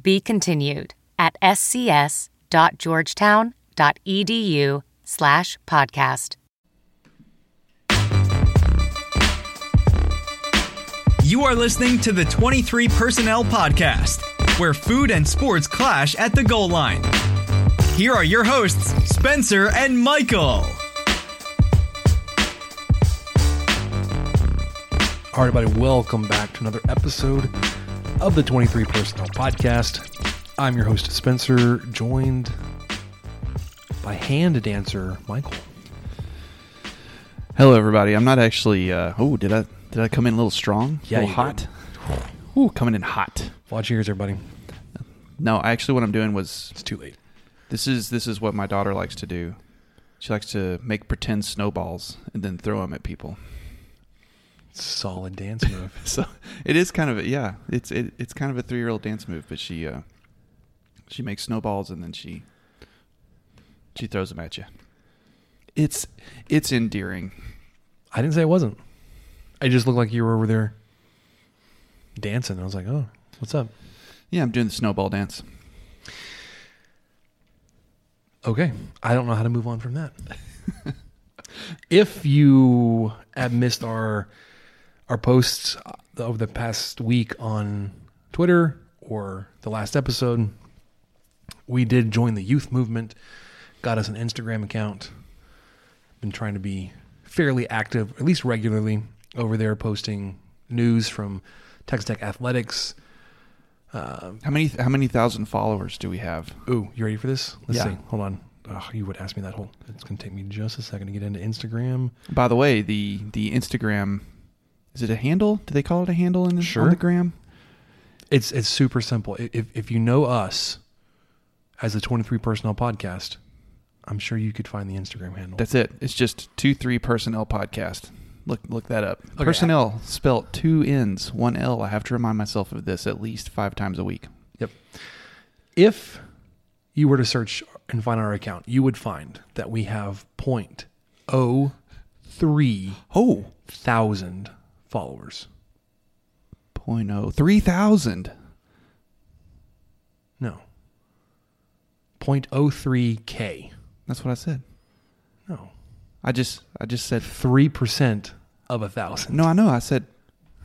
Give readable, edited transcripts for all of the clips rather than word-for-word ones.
Be continued at scs.georgetown.edu/podcast. You are listening to the 23 Personnel Podcast, where food and sports clash at the goal line. Here are your hosts, Spencer and Michael. All right, everybody, welcome back to another episode of the 23 Personnel Podcast. I'm your host, Spencer, joined by hand dancer Michael. Hello, everybody. I'm not actually. Did I come in a little strong? Yeah, a little hot. Ooh, coming in hot. Watch your ears, everybody. No, actually, what I'm doing was it's too late. This is what my daughter likes to do. She likes to make pretend snowballs and then throw them at people. Solid dance move. So it is kind of it's kind of a 3-year-old dance move, but she makes snowballs and then she throws them at you. It's endearing. I didn't say it wasn't. I just looked like you were over there dancing, and I was like, "Oh, what's up?" Yeah, I'm doing the snowball dance. Okay, I don't know how to move on from that. If you have missed our posts over the past week on Twitter or the last episode, we did join the youth movement, got us an Instagram account, been trying to be fairly active, at least regularly, over there posting news from Texas Tech Athletics. How many thousand followers do we have? Ooh, you ready for this? Let's see. Hold on. Oh, you would ask me that whole... It's going to take me just a second to get into Instagram. By the way, the Instagram... Is it a handle? Do they call it a handle on the gram? It's super simple. If you know us as the 23 Personnel Podcast, I'm sure you could find the Instagram handle. That's it. It's just 23 Personnel Podcast. Look that up. Okay. Personnel spelt 2 N's, 1 L. I have to remind myself of this at least 5 times a week. Yep. If you were to search and find our account, you would find that we have 0.03 thousand followers. 0.03 thousand. No. 0.03K. That's what I said. No. I just said 3% of 1,000. No, I know. I said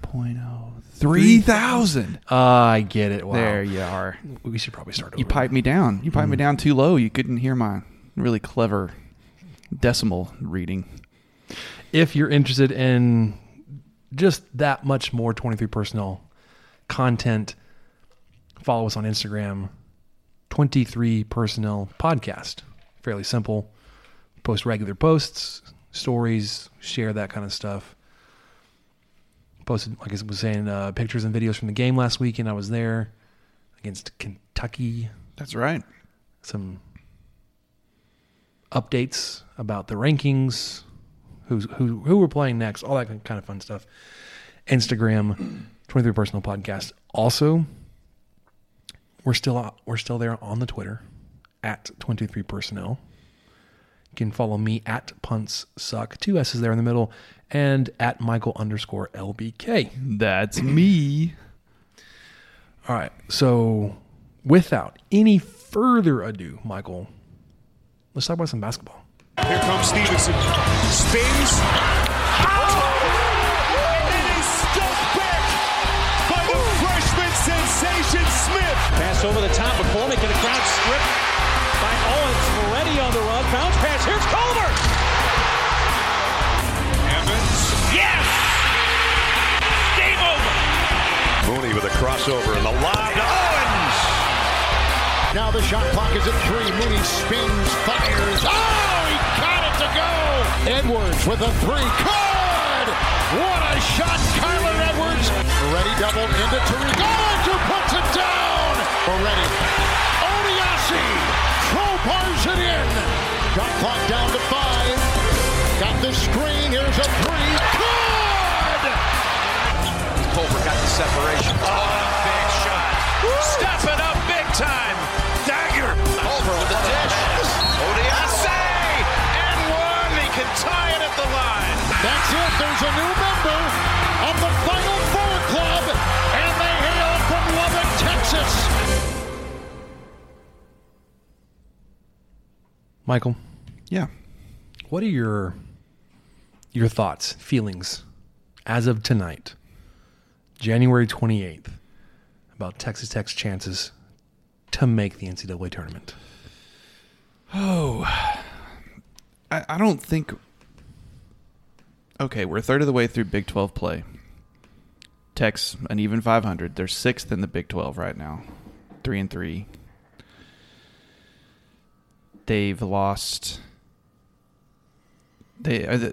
0.03 thousand. I get it. Wow. There you are. We should probably start over. You piped me down. You piped me down too low. You couldn't hear my really clever decimal reading. If you're interested in just that much more 23 Personnel content, follow us on Instagram, 23 Personnel Podcast. Fairly simple. Post regular posts, stories, share that kind of stuff. Posted, like I was saying, pictures and videos from the game last weekend. I was there against Kentucky. That's right. Some updates about the rankings, who we're playing next, all that kind of fun stuff. Instagram, 23 Personnel Podcast. Also, we're still there on the Twitter at 23 Personnel. You can follow me at puntssuck, 2 S's there in the middle, and at Michael_LBK. That's me. All right. So without any further ado, Michael, let's talk about some basketball. Here comes Stevenson. Spins. Oh! And then he's stuffed back by the freshman sensation Smith. Pass over the top of Kolnick and a ground strip. By Owens, Moretti on the run, bounce pass, here's Culver! Evans, yes! Game over! Mooney with a crossover and the lob to Owens! Now the shot clock is at 3, Mooney spins, fires, oh, he got it to go! Edwards with a 3, good! What a shot, Kyler Edwards! Moretti doubled into Tariq, oh, and who puts it down! Moretti. Maxey crowbars it in. Shot clock down to 5. Got the screen. Here's a 3. Good! Culver got the separation. Oh, a big shot. Woo! Stepping up big time. Dagger. Culver with the dish. Odiase! And one. He can tie it at the line. That's it. There's a new member of the Final Four Club. And they hail from Lubbock, Texas. Michael, yeah, what are your thoughts, feelings, as of tonight, January 28th, about Texas Tech's chances to make the NCAA tournament? Oh, I don't think. Okay, we're a third of the way through Big 12 play. Tech's an even 500. They're sixth in the Big 12 right now, 3-3. They've lost.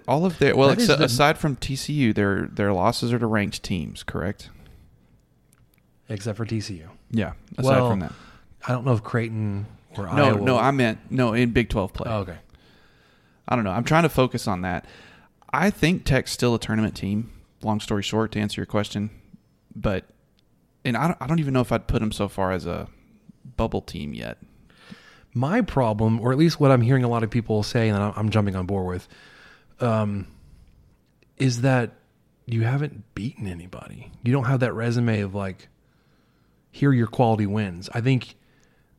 All of their aside from TCU, their losses are to ranked teams, correct? Except for TCU. Yeah. Aside from that, I don't know if Creighton or Iowa. No, I meant in Big 12 play. Oh, okay. I don't know. I'm trying to focus on that. I think Tech's still a tournament team. Long story short, to answer your question, but I don't even know if I'd put them so far as a bubble team yet. My problem, or at least what I'm hearing a lot of people say, and I'm jumping on board with, is that you haven't beaten anybody. You don't have that resume of here are your quality wins. I think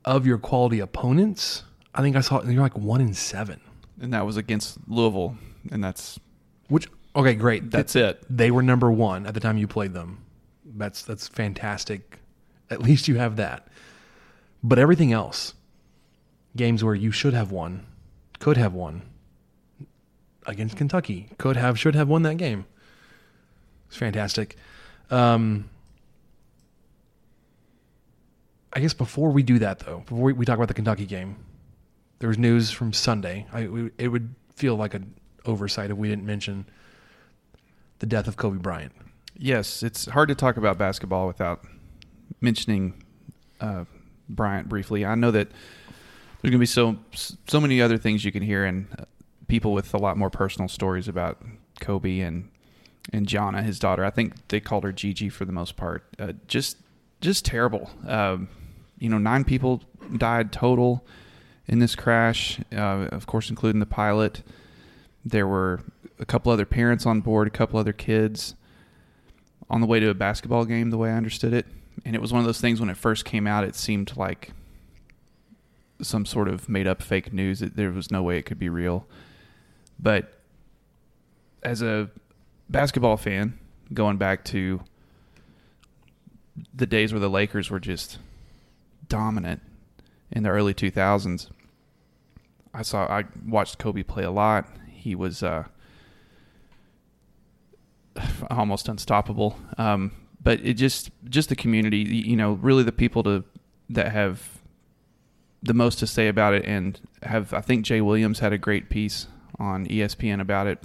of your quality opponents, I think I saw you're 1-7, and that was against Louisville, and okay, great. That's it. They were number 1 at the time you played them. That's fantastic. At least you have that, but everything else. Games where you should have won, could have won. Against Kentucky, should have won that game. It's fantastic. I guess before we do that, though, before we talk about the Kentucky game, there was news from Sunday. It would feel like an oversight if we didn't mention the death of Kobe Bryant. Yes, it's hard to talk about basketball without mentioning Bryant briefly. I know that there's going to be so many other things you can hear, and people with a lot more personal stories about Kobe and Gianna, his daughter. I think they called her Gigi for the most part. Just terrible. 9 people died total in this crash, of course, including the pilot. There were a couple other parents on board, a couple other kids on the way to a basketball game, the way I understood it. And it was one of those things when it first came out, it seemed like some sort of made-up fake news. There was no way it could be real. But as a basketball fan, going back to the days where the Lakers were just dominant in the early 2000s, I watched Kobe play a lot. He was almost unstoppable. But it just the community, really the people that have the most to say about it, and I think Jay Williams had a great piece on ESPN about it.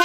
Hey,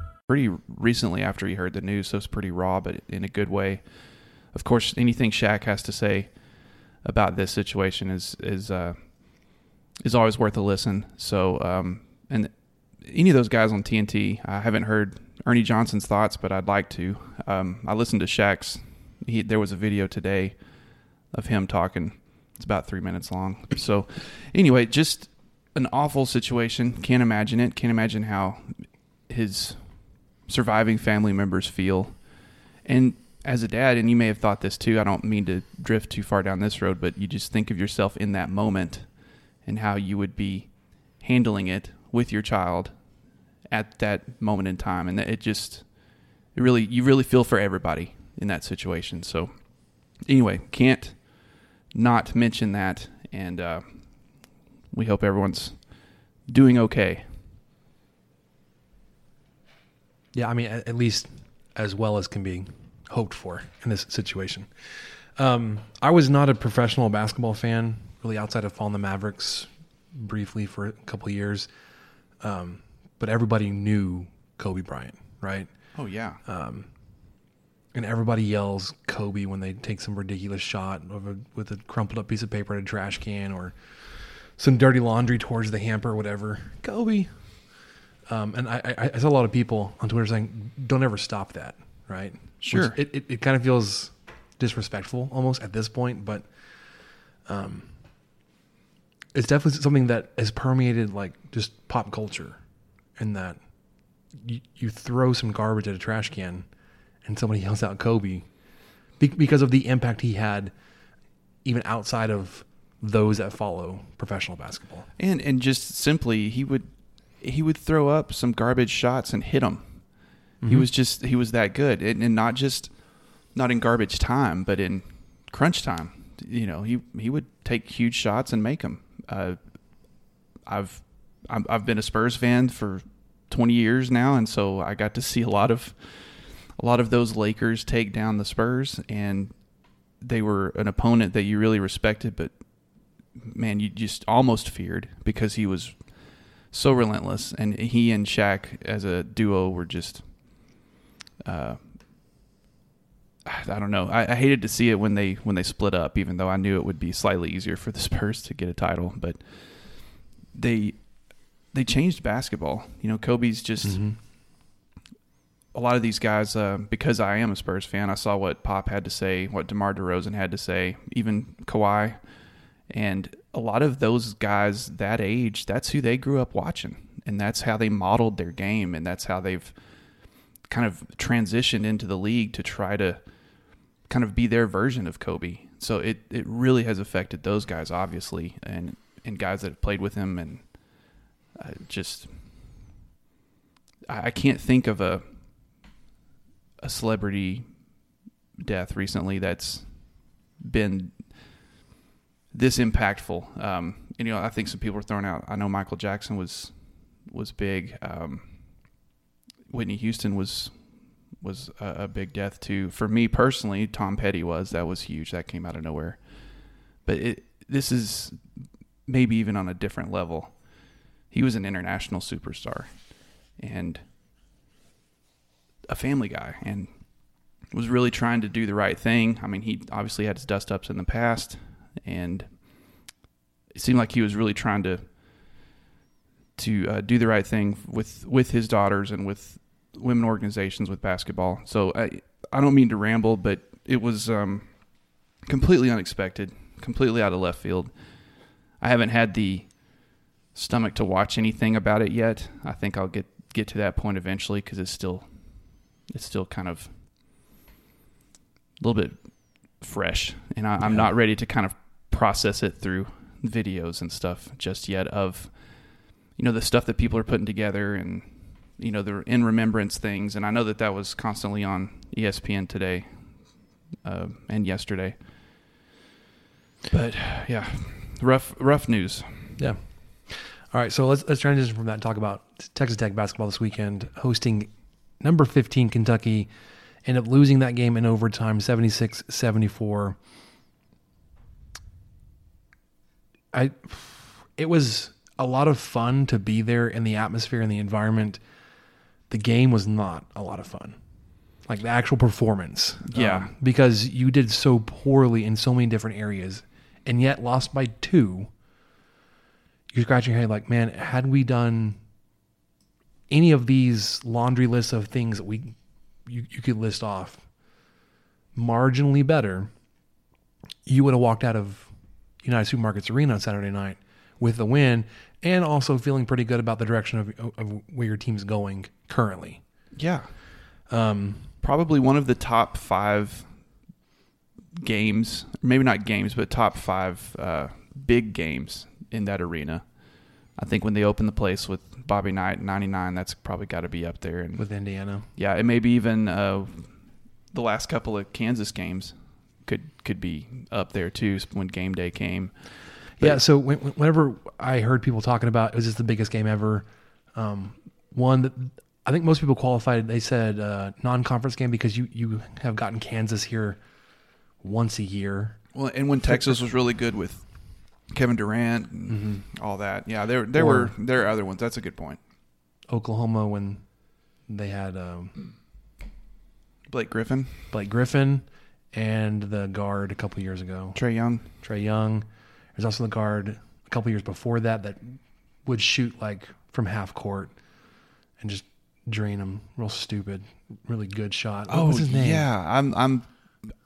Pretty recently after he heard the news, so it's pretty raw, but in a good way. Of course, anything Shaq has to say about this situation is always worth a listen. So, and any of those guys on TNT, I haven't heard Ernie Johnson's thoughts, but I'd like to. I listened to Shaq's. There was a video today of him talking. It's about 3 minutes long. So anyway, just an awful situation. Can't imagine it. Can't imagine how his surviving family members feel. And as a dad, and you may have thought this too, I don't mean to drift too far down this road, but you just think of yourself in that moment and how you would be handling it with your child at that moment in time. And it just, it really, you really feel for everybody in that situation. So anyway, can't not mention that. And we hope everyone's doing okay. Yeah, I mean, at least as well as can be hoped for in this situation. I was not a professional basketball fan, really, outside of following the Mavericks briefly for a couple of years. But everybody knew Kobe Bryant, right? Oh, yeah. And everybody yells Kobe when they take some ridiculous shot of with a crumpled up piece of paper in a trash can or some dirty laundry towards the hamper or whatever. Kobe. And I saw a lot of people on Twitter saying, don't ever stop that, right? Sure. Which it kind of feels disrespectful almost at this point, but it's definitely something that has permeated like just pop culture in that you throw some garbage at a trash can and somebody yells out Kobe because of the impact he had even outside of those that follow professional basketball. And just simply, he would throw up some garbage shots and hit them. Mm-hmm. He was that good. And not in garbage time, but in crunch time. You know, he would take huge shots and make them. I've been a Spurs fan for 20 years now, and so I got to see a lot of those Lakers take down the Spurs, and they were an opponent that you really respected, but man, you just almost feared because he was so relentless, and he and Shaq as a duo were just I don't know. I hated to see it when they split up, even though I knew it would be slightly easier for the Spurs to get a title. But they changed basketball. You know, Kobe's just a lot of these guys. Because I am a Spurs fan, I saw what Pop had to say, what DeMar DeRozan had to say, even Kawhi, and a lot of those guys that age. That's who they grew up watching, and that's how they modeled their game, and that's how they've kind of transitioned into the league to try to kind of be their version of Kobe. So it really has affected those guys, obviously, and guys that have played with him. And I can't think of a celebrity death recently that's been this impactful. And, you know, I think some people were thrown out. I know Michael Jackson was big. Whitney Houston was a big death too. For me personally, Tom Petty was huge. That came out of nowhere. But this is maybe even on a different level. He was an international superstar and a family guy, and was really trying to do the right thing. I mean, he obviously had his dust ups in the past, and it seemed like he was really trying to do the right thing with his daughters and with women organizations with basketball. So I don't mean to ramble, but it was completely unexpected, completely out of left field. I haven't had the stomach to watch anything about it yet. I think I'll get to that point eventually, because it's still kind of a little bit fresh, and I'm not ready to kind of process it through videos and stuff just yet of, you know, the stuff that people are putting together, and, you know, the in remembrance things. And I know that was constantly on ESPN today and yesterday. But yeah, rough news. Yeah. All right, so let's transition from that and talk about Texas Tech basketball this weekend, hosting number 15 Kentucky. End up losing that game in overtime, 76-74. It was a lot of fun to be there in the atmosphere and the environment. The game was not a lot of fun, like the actual performance. Yeah, because you did so poorly in so many different areas, and yet lost by 2. You're scratching your head like, man, had we done any of these laundry lists of things that you could list off marginally better, you would have walked out of United Supermarkets Arena on Saturday night with the win and also feeling pretty good about the direction of where your team's going currently. Yeah. Probably one of the top five games, maybe not games, but top five big games in that arena. I think when they opened the place with Bobby Knight in 99, that's probably got to be up there. And with Indiana. Yeah, and maybe even the last couple of Kansas games could be up there too when game day came. But yeah, so whenever I heard people talking about, is this the biggest game ever? One that I think most people qualified, they said non-conference game because you have gotten Kansas here once a year. Well, and when Texas was really good with Kevin Durant and all that. Yeah, there were other ones. That's a good point. Oklahoma when they had Blake Griffin and the guard a couple years ago. Trey Young. There's also the guard a couple years before that would shoot like from half court and just drain them. Real stupid, really good shot. What was his name? Yeah,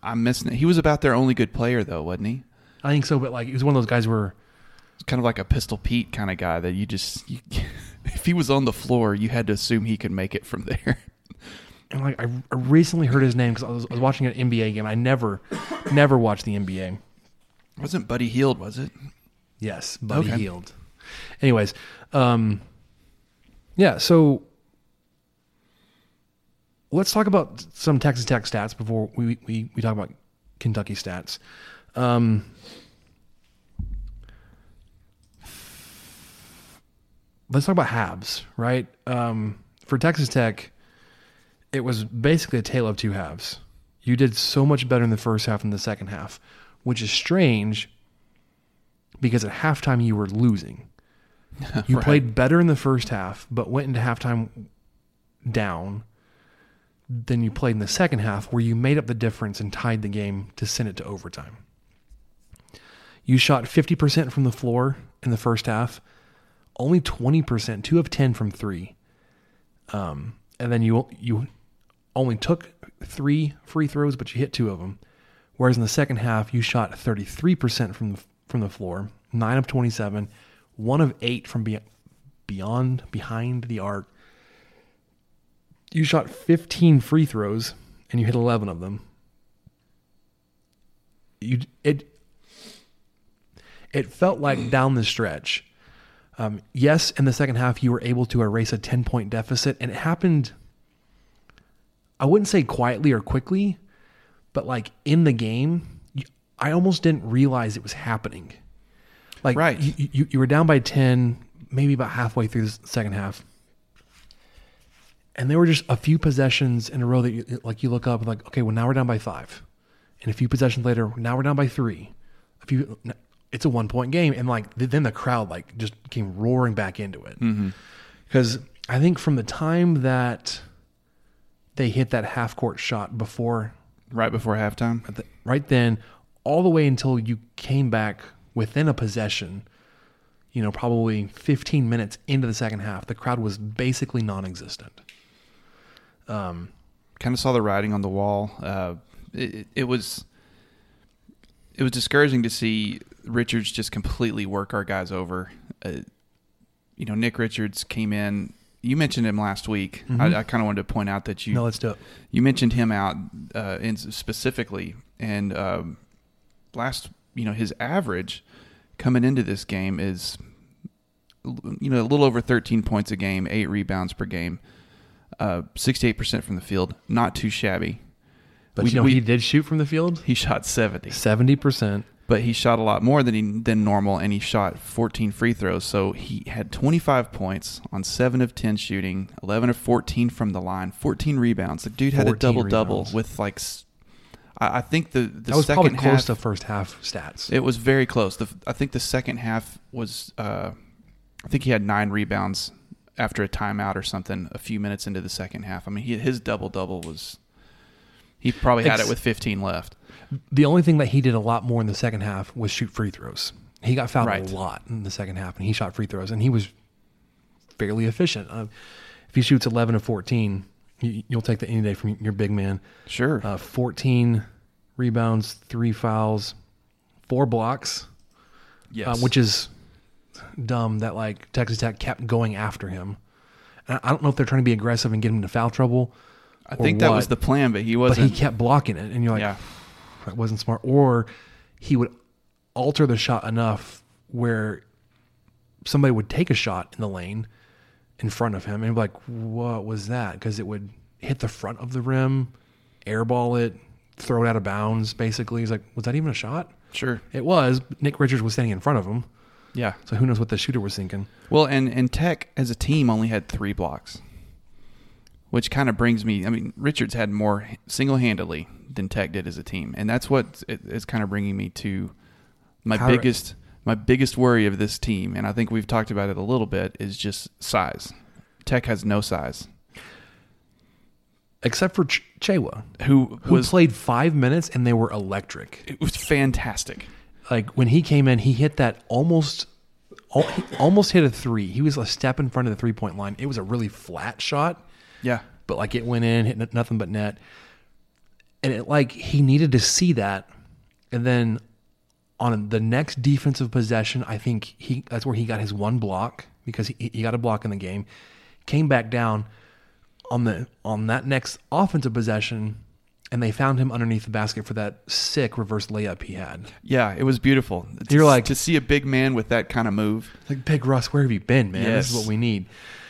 I'm missing it. He was about their only good player though, wasn't he? I think so, but like he was one of those guys where it's kind of like a Pistol Pete kind of guy that you if he was on the floor, you had to assume he could make it from there. And like I recently heard his name because I was watching an NBA game. I never watched the NBA. Wasn't Buddy Hield? Was it? Yes, Buddy Hield. Anyways, yeah. So let's talk about some Texas Tech stats before we talk about Kentucky stats. Let's talk about halves, right? For Texas Tech, it was basically a tale of two halves. You did so much better in the first half than the second half, which is strange because at halftime you were losing. You played better in the first half, but went into halftime down. Then you played in the second half where you made up the difference and tied the game to send it to overtime. You shot 50% from the floor in the first half, only 20%, 2 of 10 from 3. And then you only took 3 free throws, but you hit 2 of them. Whereas in the second half, you shot 33% from the floor, 9 of 27, 1 of 8 from behind the arc. You shot 15 free throws and you hit 11 of them. It felt like down the stretch. Yes, in the second half, you were able to erase a 10-point deficit, and it happened, I wouldn't say quietly or quickly, but like in the game, I almost didn't realize it was happening. Like right. You were down by 10, maybe about halfway through the second half. And there were just a few possessions in a row that you look up and like, okay, well now we're down by 5, and a few possessions later, now we're down by 3. It's a 1-point game, and like then the crowd like just came roaring back into it because I think from the time that they hit that half court shot right before halftime, right then all the way until you came back within a possession. You know, probably 15 minutes into the second half, the crowd was basically non-existent. Kind of saw the writing on the wall. It was discouraging to see Richards just completely work our guys over. Nick Richards came in. You mentioned him last week. I kind of wanted to point out that you. No, let's do it. You mentioned him out specifically, and his average coming into this game is, a little over 13 points a game, 8 rebounds per game, 68% from the field. Not too shabby. But he did shoot from the field? He shot 70%. But he shot a lot more than normal, and he shot 14 free throws. So he had 25 points on 7 of 10 shooting, 11 of 14 from the line, 14 rebounds. The dude had a double-double with like I think the that was second probably half, close to first half stats. It was very close. I think the second half was I think he had 9 rebounds after a timeout or something a few minutes into the second half. I mean, his double-double was – he probably had it with 15 left. The only thing that he did a lot more in the second half was shoot free throws. He got fouled a lot in the second half, and he shot free throws, and he was fairly efficient. If he shoots 11 of 14 – you'll take that any day from your big man. Sure. 14 rebounds, 3 fouls, 4 blocks. Yes. Which is dumb that like Texas Tech kept going after him. And I don't know if they're trying to be aggressive and get him into foul trouble. I think that was the plan, but he wasn't. But he kept blocking it, and you're like, yeah, that wasn't smart. Or he would alter the shot enough where somebody would take a shot in the lane in front of him and be like, what was that? Because it would hit the front of the rim, airball it, throw it out of bounds, basically. He's like, was that even a shot? Sure. It was. Nick Richards was standing in front of him. Yeah. So who knows what the shooter was thinking. Well, and Tech as a team only had 3 blocks, which kind of brings me, I mean, Richards had more single-handedly than Tech did as a team. And that's what is kind of bringing me to my biggest worry of this team, and I think we've talked about it a little bit, is just size. Tech has no size. Except for Chewa, who played 5 minutes, and they were electric. It was fantastic. Like, when he came in, he hit that almost hit a three. He was a step in front of the three-point line. It was a really flat shot. Yeah. But, like, it went in, hit nothing but net. And, it like, he needed to see that. And then on the next defensive possession, I think that's where he got his 1 block, because he got a block in the game. Came back down on that next offensive possession, and they found him underneath the basket for that sick reverse layup he had. Yeah, it was beautiful. You're like, to see a big man with that kind of move. Like, Big Russ, where have you been, man? Yes. This is what we need.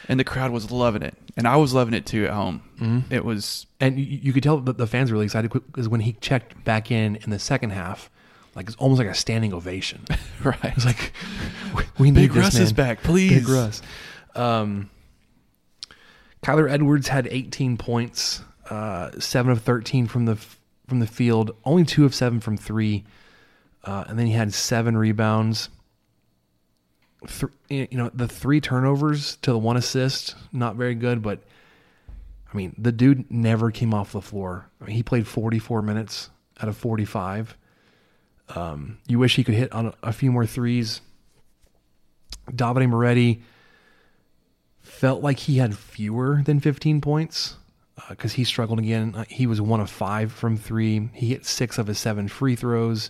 And the crowd was loving it, and I was loving it too at home. Mm-hmm. It was, and you could tell that the fans were really excited because when he checked back in the second half, like, it's almost like a standing ovation. Right. It's like, we need Big Russ, man. Is back, please. Big Russ. Kyler Edwards had 18 points, 7 of 13 from the field, only 2 of 7 from 3, and then he had 7 rebounds. The 3 turnovers to the 1 assist, not very good, but, I mean, the dude never came off the floor. I mean, he played 44 minutes out of 45. You wish he could hit on a few more threes. Davide Moretti felt like he had fewer than 15 points because he struggled again. He was 1 of 5 from 3. He hit 6 of his 7 free throws.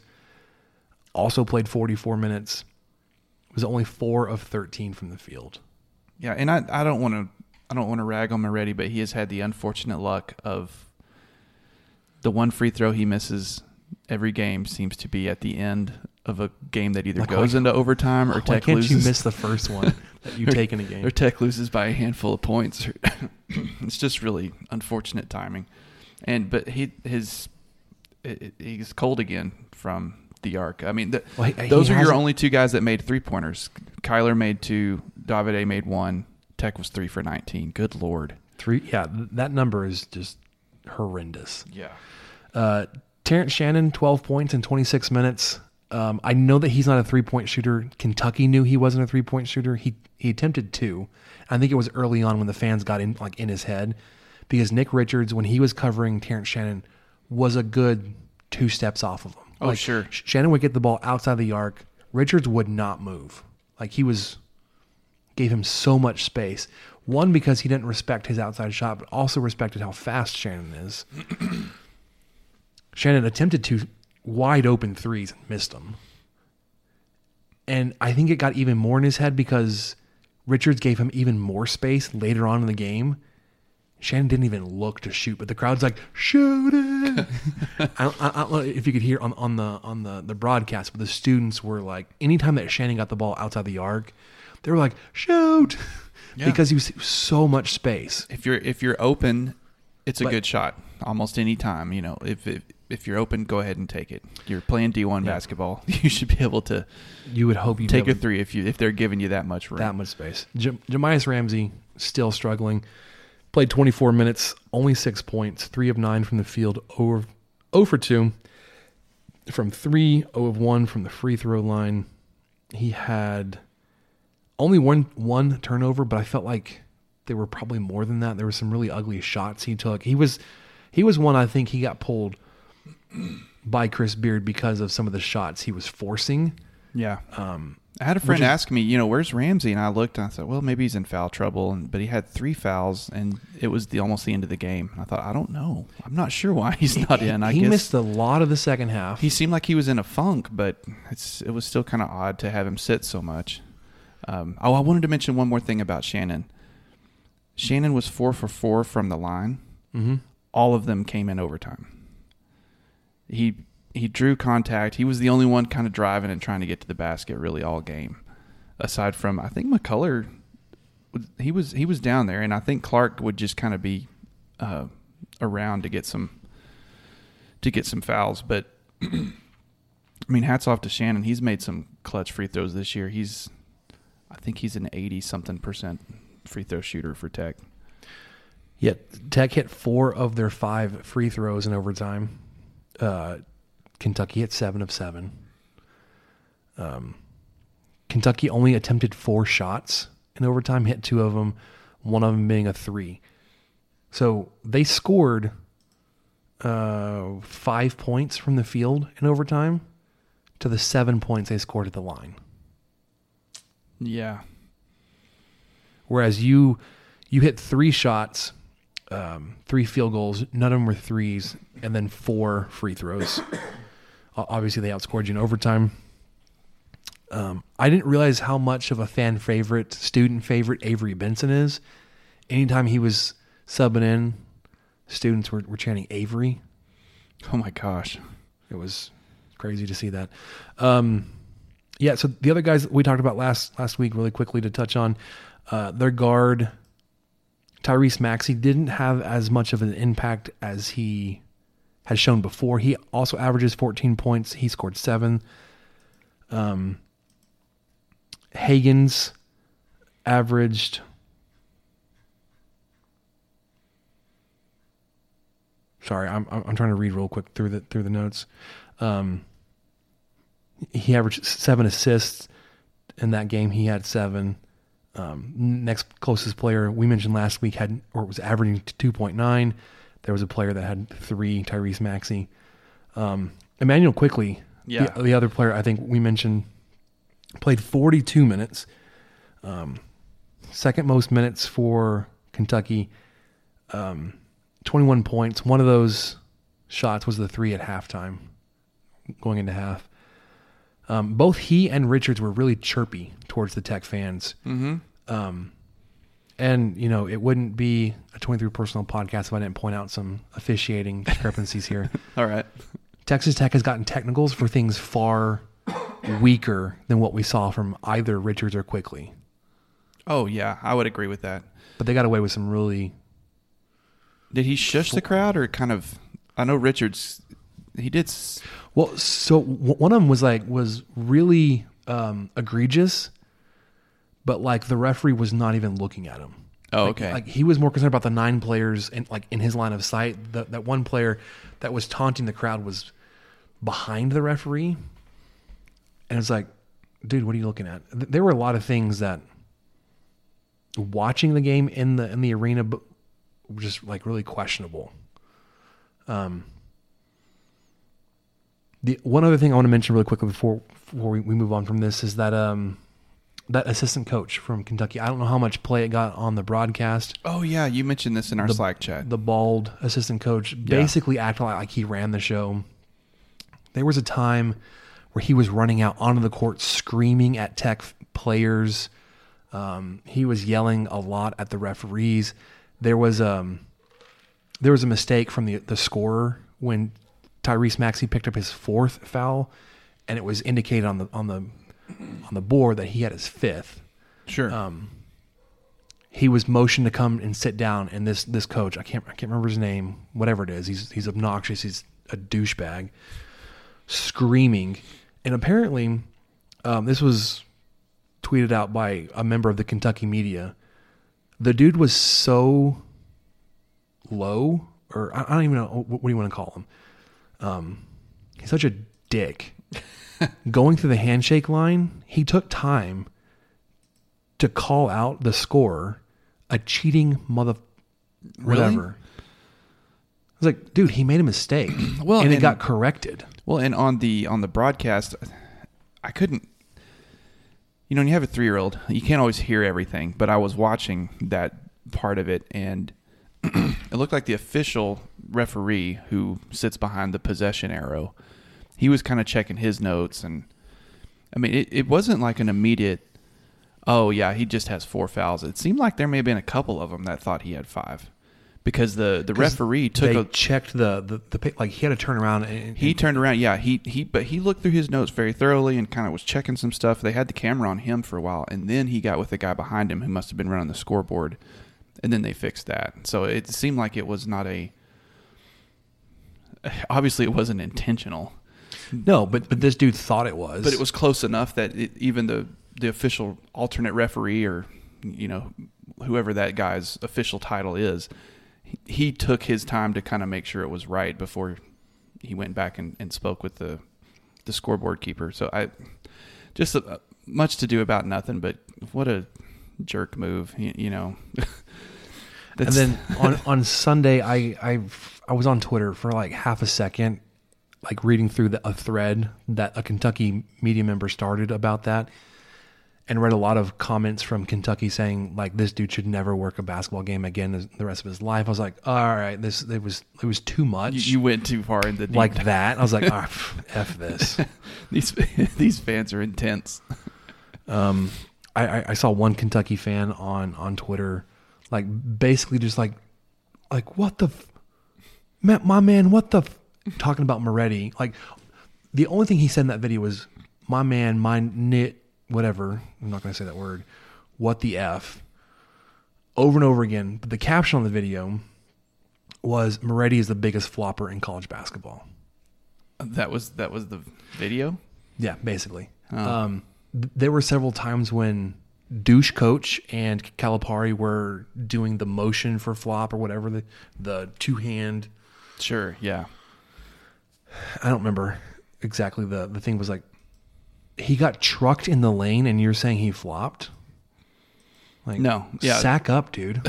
Also played 44 minutes. It was only 4 of 13 from the field. Yeah, and I don't want to rag on Moretti, but he has had the unfortunate luck of the 1 free throw he misses every game seems to be at the end of a game that either goes into overtime or Tech loses. Why can't you miss the first one that you take in a game? Or Tech loses by a handful of points. It's just really unfortunate timing. But he's cold again from the arc. I mean, those are your only 2 guys that made 3-pointers. Kyler made 2. Davide made 1. Tech was 3 for 19. Good Lord. 3. Yeah, that number is just horrendous. Yeah. Terrence Shannon, 12 points in 26 minutes. I know that he's not a three-point shooter. Kentucky knew he wasn't a three-point shooter. He attempted 2. I think it was early on when the fans got in his head, because Nick Richards, when he was covering Terrence Shannon, was a good 2 steps off of him. Oh, like, sure. Shannon would get the ball outside the arc. Richards would not move. Like, gave him so much space. One, because he didn't respect his outside shot, but also respected how fast Shannon is. Shannon attempted 2 wide open threes and missed them. And I think it got even more in his head because Richards gave him even more space later on in the game. Shannon didn't even look to shoot, but the crowd's like, shoot it. I don't know if you could hear on the broadcast, but the students were like, anytime that Shannon got the ball outside the arc, they were like, shoot. Yeah. Because he was so much space. If you're open, it's a good shot almost any time. You know, if you're open, go ahead and take it. You're playing D1 basketball. You should be able to. You would hope you take a three if they're giving you that much room, that much space. Jahmi'us Ramsey still struggling. Played 24 minutes, only 6 points, 3 of 9 from the field, 0 for 2 from 3, 0 of 1 from the free throw line. He had only one turnover, but I felt like there were probably more than that. There were some really ugly shots he took. He was one, I think he got pulled by Chris Beard because of some of the shots he was forcing. Yeah. I had a friend ask me, you know, where's Ramsey? And I looked and I said, well, maybe he's in foul trouble. But he had 3 fouls and it was almost the end of the game. And I thought, I don't know. I'm not sure why he's not in. He missed a lot of the second half. He seemed like he was in a funk, but it was still kind of odd to have him sit so much. I wanted to mention one more thing about Shannon. Shannon was 4 for 4 from the line. Mm-hmm. All of them came in overtime. He drew contact. He was the only one kind of driving and trying to get to the basket really all game. Aside from, I think McCullough, he was down there, and I think Clark would just kind of be around to get some fouls. But I mean, hats off to Shannon. He's made some clutch free throws this year. I think he's an 80-something% free throw shooter for Tech. Yeah, Tech hit 4 of their 5 free throws in overtime. Kentucky hit 7 of 7. Kentucky only attempted 4 shots in overtime, hit 2 of them, one of them being a 3. So they scored 5 points from the field in overtime to the 7 points they scored at the line. Yeah. Whereas you hit 3 shots, 3 field goals, none of them were 3s, and then 4 free throws. Obviously, they outscored you in overtime. I didn't realize how much of a fan favorite, student favorite Avery Benson is. Anytime he was subbing in, students were chanting Avery. Oh, my gosh. It was crazy to see that. Yeah, so the other guys that we talked about last week, really quickly to touch on, their guard, Tyrese Maxey, didn't have as much of an impact as he has shown before. He also averages 14 points. He scored 7. Higgins averaged I'm trying to read real quick through the notes. He averaged 7 assists in that game. He had 7. Next closest player we mentioned last week was averaging 2.9. There was a player that had 3, Tyrese Maxey. Emmanuel Quickley, yeah. The other player I think we mentioned, played 42 minutes, second most minutes for Kentucky, 21 points. One of those shots was the 3 at halftime, going into half. Both he and Richards were really chirpy towards the Tech fans. Mm-hmm. And, you know, it wouldn't be a 23 Personnel Podcast if I didn't point out some officiating discrepancies here. All right. Texas Tech has gotten technicals for things far weaker than what we saw from either Richards or Quickley. Oh, yeah. I would agree with that. But they got away with some really... Did he shush the crowd or kind of... I know Richards... He did... Well, so one of them was really egregious, but like the referee was not even looking at him. Oh, okay. Like he was more concerned about the 9 players and like in his line of sight. That one player that was taunting the crowd was behind the referee, and it's like, dude, what are you looking at? There were a lot of things that watching the game in the arena, but were just like really questionable. One other thing I want to mention really quickly before we move on from this is that that assistant coach from Kentucky, I don't know how much play it got on the broadcast. Oh, yeah. You mentioned this in our Slack chat. The bald assistant coach basically acted like he ran the show. There was a time where he was running out onto the court screaming at Tech players. He was yelling a lot at the referees. There was a mistake from the scorer when Tyrese Maxey picked up his 4th foul, and it was indicated on the board that he had his 5th. Sure. He was motioned to come and sit down, and this coach, I can't remember his name, whatever it is, he's obnoxious, he's a douchebag, screaming, and apparently, this was tweeted out by a member of the Kentucky media. The dude was so low, or I don't even know what do you want to call him. He's such a dick. Going through the handshake line, he took time to call out the scorer a cheating whatever. Really? I was like, dude, he made a mistake. Well, and it got corrected. Well, and on the broadcast, I couldn't you know, when you have a 3-year-old, you can't always hear everything. But I was watching that part of it, and it looked like the official referee who sits behind the possession arrow, he was kind of checking his notes. And I mean, it wasn't like an immediate, oh yeah, he just has 4 fouls. It seemed like there may have been a couple of them that thought he had 5, because the referee checked the like he had to turn around and he turned around. Yeah, but he looked through his notes very thoroughly and kind of was checking some stuff. They had the camera on him for a while, and then he got with the guy behind him who must have been running the scoreboard, and then they fixed that. So it seemed like it was not a. Obviously, it wasn't intentional. No, but this dude thought it was. But it was close enough that even the official alternate referee, or you know, whoever that guy's official title is, he took his time to kind of make sure it was right before he went back and spoke with the scoreboard keeper. So I just much to do about nothing. But what a jerk move, you know. And then on Sunday, I was on Twitter for like half a second, like reading through a thread that a Kentucky media member started about that, and read a lot of comments from Kentucky saying like this dude should never work a basketball game again the rest of his life. I was like, all right, it was too much. You went too far in the deep like that. I was like, oh, f this. These fans are intense. I saw one Kentucky fan on Twitter, like basically just like what the, my man, what the, talking about Moretti. Like the only thing he said in that video was my man, my nit, whatever. I'm not going to say that word. What the F, over and over again. But the caption on the video was Moretti is the biggest flopper in college basketball. That was the video. Yeah, basically. There were several times when Douche Coach and Calipari were doing the motion for flop or whatever, the two-hand. Sure, yeah. I don't remember exactly. The thing was like, he got trucked in the lane and you're saying he flopped? Like, no. Yeah. Sack up, dude.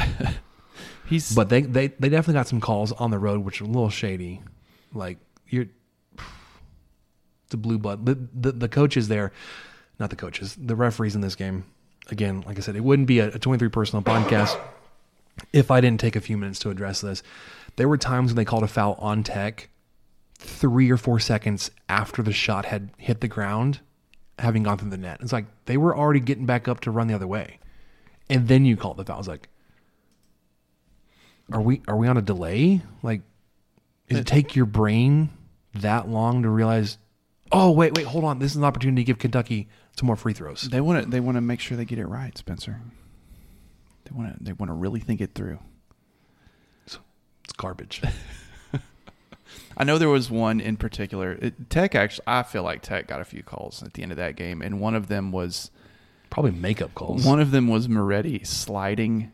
But they definitely got some calls on the road, which are a little shady. Like, you're... The blue blood. The coach is there... Not the coaches, the referees in this game. Again, like I said, it wouldn't be a 23 Personnel Podcast if I didn't take a few minutes to address this. There were times when they called a foul on Tech 3 or 4 seconds after the shot had hit the ground, having gone through the net. It's like they were already getting back up to run the other way, and then you called the foul. It's like, are we on a delay? Like, does it take your brain that long to realize? Oh, wait, hold on. This is an opportunity to give Kentucky some more free throws. They want to make sure they get it right, Spencer. They want to really think it through. It's garbage. I know there was one in particular. Tech actually, I feel like Tech got a few calls at the end of that game, and one of them was probably makeup calls. One of them was Moretti sliding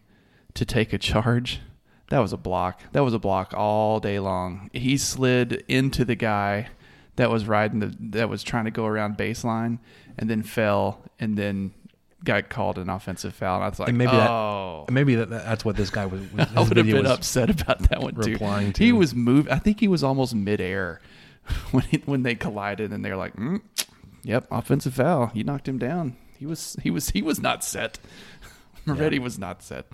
to take a charge. That was a block. That was a block all day long. He slid into the guy that was riding that was trying to go around baseline, and then fell, and then got called an offensive foul. And I was like, and maybe that's what this guy was. I would have been upset about that one too. He was moved. I think he was almost midair when they collided, and they're like, "Yep, offensive foul. You knocked him down. He was not set. Moretti was not set."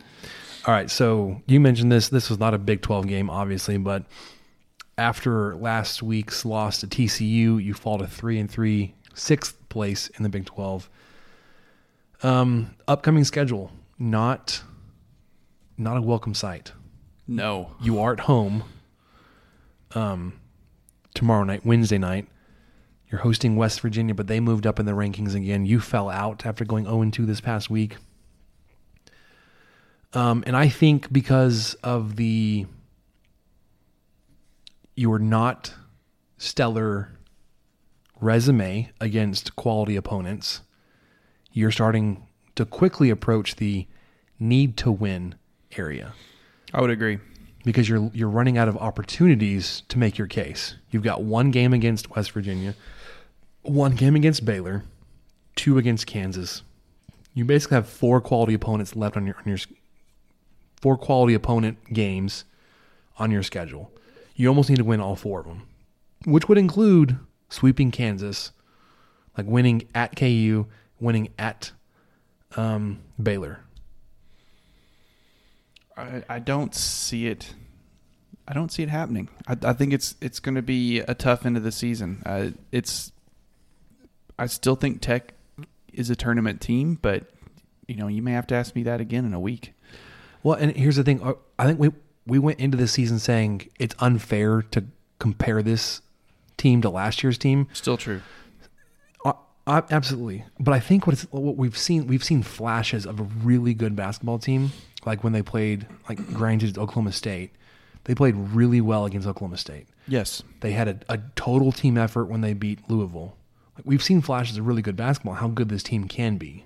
All right, so you mentioned this. This was not a Big 12 game, obviously, but. After last week's loss to TCU, you fall to 3-3, 6th place in the Big 12. Upcoming schedule, not a welcome sight. No, you are at home. Tomorrow night, Wednesday night, you're hosting West Virginia, but they moved up in the rankings again. You fell out after going 0-2 this past week. And I think because of your not stellar resume against quality opponents, you're starting to quickly approach the need to win area. I would agree. Because you're running out of opportunities to make your case. You've got one game against West Virginia, one game against Baylor, 2 against Kansas. You basically have 4 quality opponents left on your 4 quality opponent games on your schedule. You almost need to win all 4 of them, which would include sweeping Kansas, like winning at KU, winning at Baylor? I don't see it. I don't see it happening. I think it's going to be a tough end of the season. I still think Tech is a tournament team, but you know, you may have to ask me that again in a week. Well, and here's the thing. I think we went into this season saying it's unfair to compare this team to last year's team. Still true. Absolutely. But I think what we've seen flashes of a really good basketball team. Like when they played, like granted, Oklahoma State, they played really well against Oklahoma State. Yes. They had a total team effort when they beat Louisville. Like we've seen flashes of really good basketball, how good this team can be.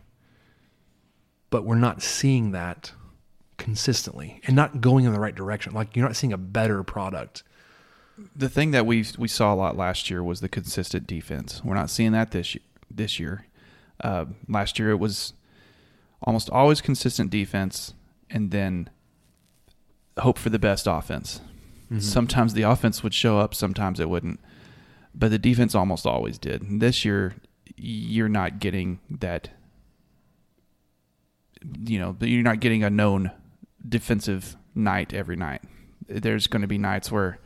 But we're not seeing that consistently and not going in the right direction. Like you're not seeing a better product. The thing that we saw a lot last year was the consistent defense. We're not seeing that this year. Last year it was almost always consistent defense and then hope for the best offense. Mm-hmm. Sometimes the offense would show up, sometimes it wouldn't. But the defense almost always did. And this year you're not getting that, you know, you're not getting a known defensive night every night. There's going to be nights where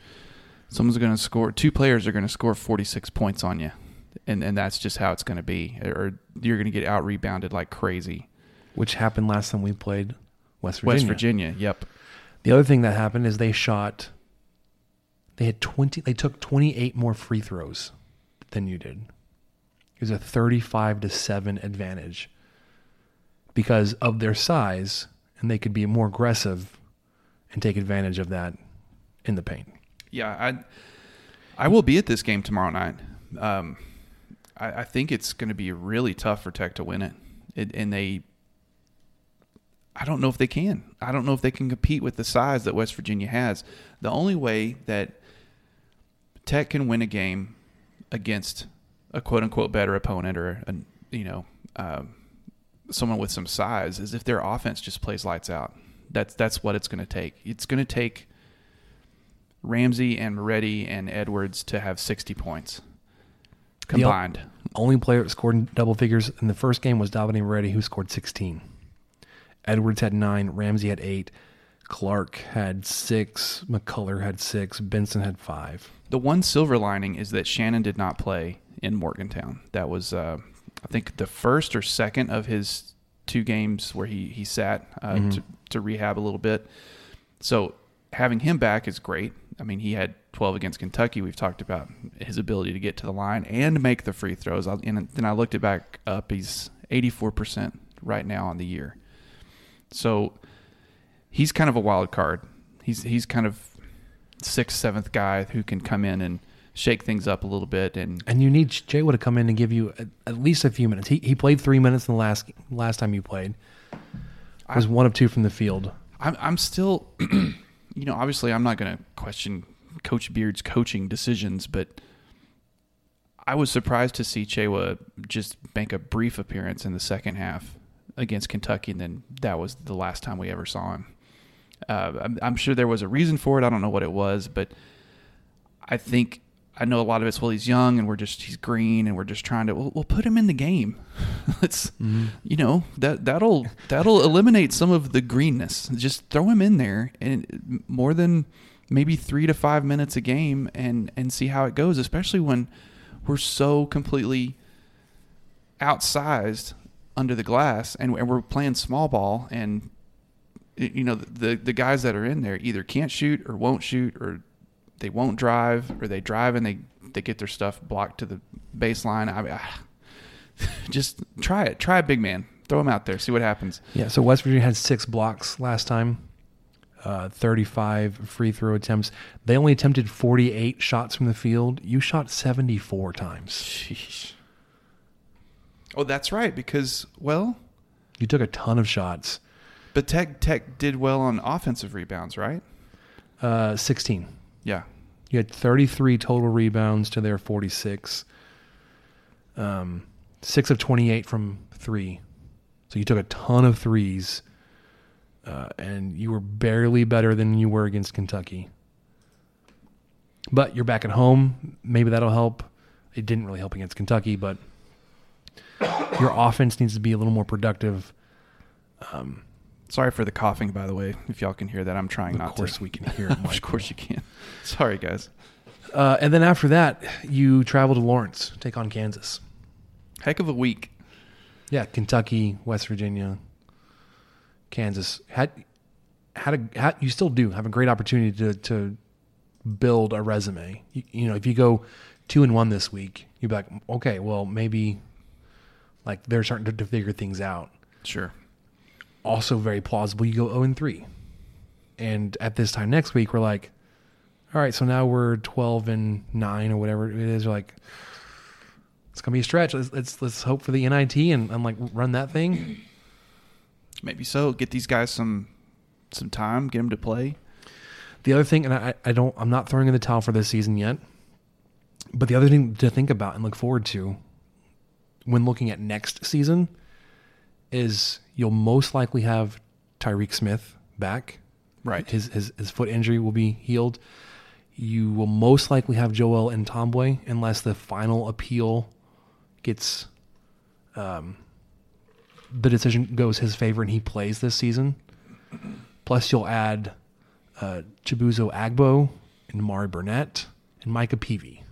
someone's going to score, two players are going to score 46 points on you. And that's just how it's going to be. Or you're going to get out-rebounded like crazy. Which happened last time we played West Virginia. West Virginia, yep. The other thing that happened is they took 28 more free throws than you did. It was a 35-7 advantage because of their size, and they could be more aggressive and take advantage of that in the paint. Yeah, I will be at this game tomorrow night. I think it's going to be really tough for Tech to win it, and I don't know if they can. I don't know if they can compete with the size that West Virginia has. The only way that Tech can win a game against a quote-unquote better opponent or someone with some size is if their offense just plays lights out. That's what it's going to take. It's going to take Ramsey and Moretti and Edwards to have 60 points combined. The only player that scored in double figures in the first game was Davide Moretti, who scored 16. Edwards had 9, Ramsey had 8, Clark had 6, McCullough had 6, Benson had 5. The one silver lining is that Shannon did not play in Morgantown. That was, I think, the first or second of his two games where he sat to rehab a little bit. So having him back is great. I mean, he had 12 against Kentucky. We've talked about his ability to get to the line and make the free throws. And then I looked it back up. He's 84% right now on the year. So he's kind of a wild card. He's kind of 6th, 7th guy who can come in and shake things up a little bit. And you need Jay Wood to come in and give you at least a few minutes. He played 3 minutes in the last time you played. It was 1 of 2 from the field. I'm still, you know, obviously I'm not going to question Coach Beard's coaching decisions, but I was surprised to see Chewa just make a brief appearance in the second half against Kentucky, and then that was the last time we ever saw him. I'm sure there was a reason for it. I don't know what it was, but I think I know a lot of it's, well, he's young and he's green and we're just trying to, we'll put him in the game. Let's, you know, that'll eliminate some of the greenness. Just throw him in there and more than maybe 3 to 5 minutes a game and see how it goes, especially when we're so completely outsized under the glass and we're playing small ball, and you know the guys that are in there either can't shoot or won't shoot, or they won't drive, or they drive and they get their stuff blocked to the baseline. I mean, just try it. Try a big man. Throw him out there. See what happens. Yeah, so West Virginia had 6 blocks last time, 35 free throw attempts. They only attempted 48 shots from the field. You shot 74 times. Jeez. Oh, that's right, because, well... You took a ton of shots. But Tech did well on offensive rebounds, right? 16. Yeah. You had 33 total rebounds to their 46. 6 of 28 from 3. So you took a ton of threes, and you were barely better than you were against Kentucky. But you're back at home. Maybe that'll help. It didn't really help against Kentucky, but... Your offense needs to be a little more productive Sorry for the coughing, by the way, if y'all can hear that. I'm trying not to. Of course we can hear it. Of course you can. Sorry, guys. And then after that, you travel to Lawrence, take on Kansas. Heck of a week. Yeah, Kentucky, West Virginia, Kansas. You still do have a great opportunity to build a resume. You know, if you go 2-1 this week, you'd be like, okay, well, maybe like they're starting to figure things out. Sure. Also very plausible, you go 0-3. And at this time next week, we're like, all right, so now we're 12-9 or whatever it is. We're like, it's going to be a stretch. Let's hope for the NIT and like run that thing. Maybe so. Get these guys some time, get them to play. The other thing, and I'm not throwing in the towel for this season yet, but the other thing to think about and look forward to when looking at next season is you'll most likely have Tyreek Smith back. Right. His foot injury will be healed. You will most likely have Joel Ntombwe unless the final appeal gets the decision goes his favor and he plays this season. Plus you'll add Chibuzo Agbo and Mari Burnett and Micah Peavy.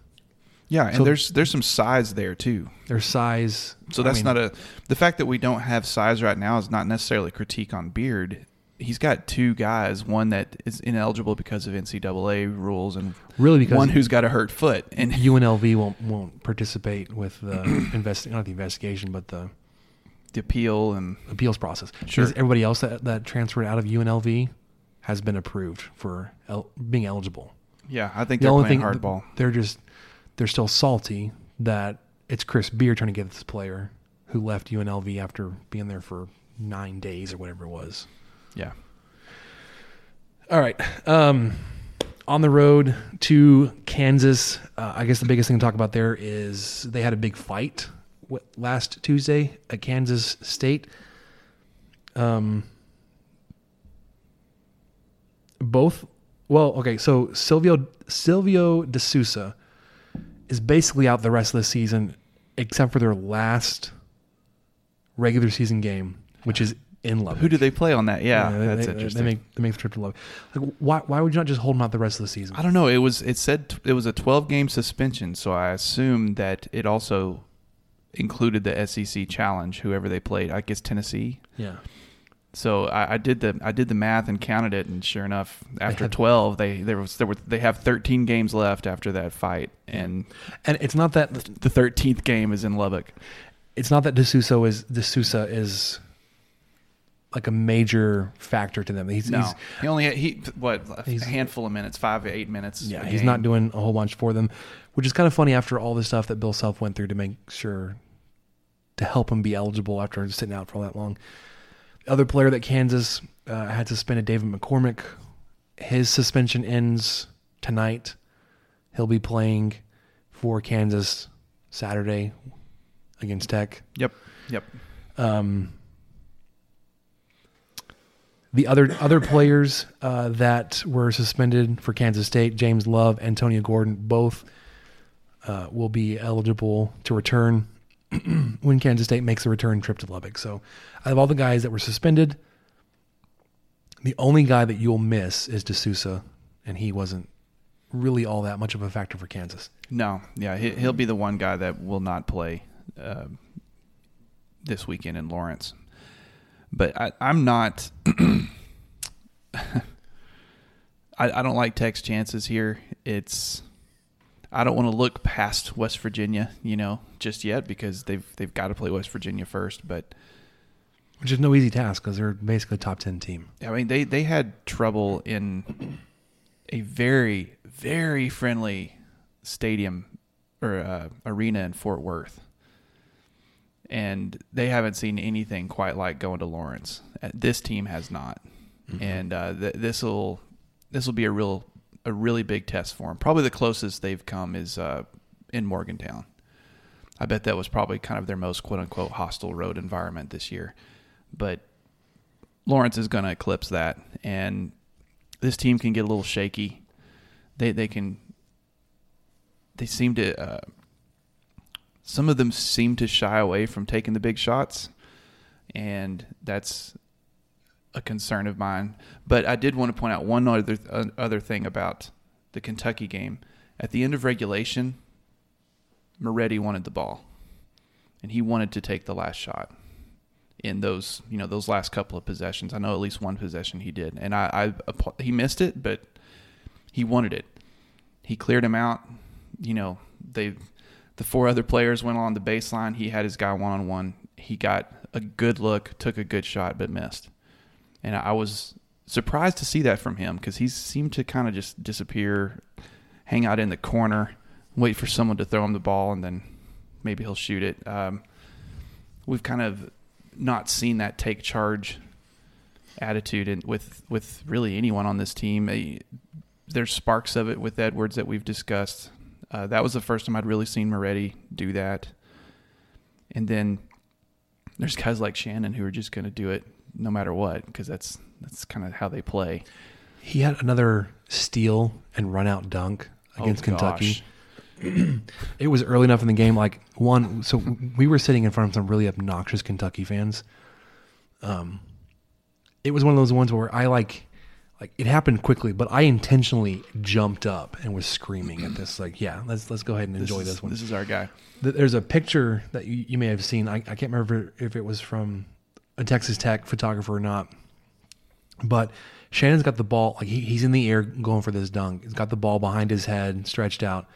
Yeah, and so, there's some size there too. There's size. So that's the fact that we don't have size right now is not necessarily a critique on Beard. He's got two guys, one that is ineligible because of NCAA rules, and really because one who's got a hurt foot. And UNLV won't participate with the the appeal and appeals process. Sure, because everybody else that transferred out of UNLV has been approved for being eligible. Yeah, I think they're playing hardball. They're still salty that it's Chris Beard trying to get this player who left UNLV after being there for 9 days or whatever it was. Yeah. All right. On the road to Kansas, I guess the biggest thing to talk about there is they had a big fight last Tuesday at Kansas State. So Silvio De Sousa is basically out the rest of the season, except for their last regular season game, which is in Lubbock. Who do they play on that? Yeah, that's interesting. They make the trip to Lubbock. Like, why would you not just hold them out the rest of the season? I don't know. It said it was a 12-game suspension, so I assume that it also included the SEC challenge. Whoever they played, I guess Tennessee. Yeah. So I did the math and counted it, and sure enough, after 12, they have 13 games left after that fight, and it's not that the 13th game is in Lubbock. It's not that De Sousa is like a major factor to them. He's only a handful of minutes, 5 to 8 minutes. Yeah, he's not doing a whole bunch for them, which is kind of funny after all the stuff that Bill Self went through to make sure to help him be eligible after sitting out for all that long. Other player that Kansas had suspended, David McCormick, his suspension ends tonight. He'll be playing for Kansas Saturday against Tech. Yep. The other players that were suspended for Kansas State, James Love, Antonio Gordon, both will be eligible to return when Kansas State makes a return trip to Lubbock. So out of all the guys that were suspended, the only guy that you'll miss is De Sousa, and he wasn't really all that much of a factor for Kansas. No, yeah, he'll be the one guy that will not play this weekend in Lawrence. But I'm not – I don't like Tech's chances here. I don't want to look past West Virginia, just yet because they've got to play West Virginia first, but which is no easy task because they're basically a top 10 team. I mean, they had trouble in a very, very friendly stadium or arena in Fort Worth, and they haven't seen anything quite like going to Lawrence. This team has not, and this will be a really big test for them. Probably the closest they've come is in Morgantown. I bet that was probably kind of their most quote-unquote hostile road environment this year. But Lawrence is going to eclipse that, and this team can get a little shaky. Some of them seem to shy away from taking the big shots, and that's a concern of mine. But I did want to point out one other thing about the Kentucky game. At the end of regulation, Moretti wanted the ball, and he wanted to take the last shot in those, you know, those last couple of possessions. I know at least one possession he did, and I he missed it, but he wanted it. He cleared him out. You know, the four other players went on the baseline. He had his guy one-on-one. He got a good look, took a good shot, but missed. And I was surprised to see that from him because he seemed to kind of just disappear, hang out in the corner, wait for someone to throw him the ball, and then maybe he'll shoot it. We've kind of not seen that take charge attitude with really anyone on this team. There's sparks of it with Edwards that we've discussed. That was the first time I'd really seen Moretti do that. And then there's guys like Shannon who are just going to do it no matter what because that's kind of how they play. He had another steal and run-out dunk against Kentucky. It was early enough in the game. So we were sitting in front of some really obnoxious Kentucky fans. It was one of those ones where I it happened quickly, but I intentionally jumped up and was screaming at this. Let's go ahead and enjoy this one. This is our guy. There's a picture that you may have seen. I can't remember if it was from a Texas Tech photographer or not, but Shannon's got the ball. He's in the air going for this dunk. He's got the ball behind his head, stretched out.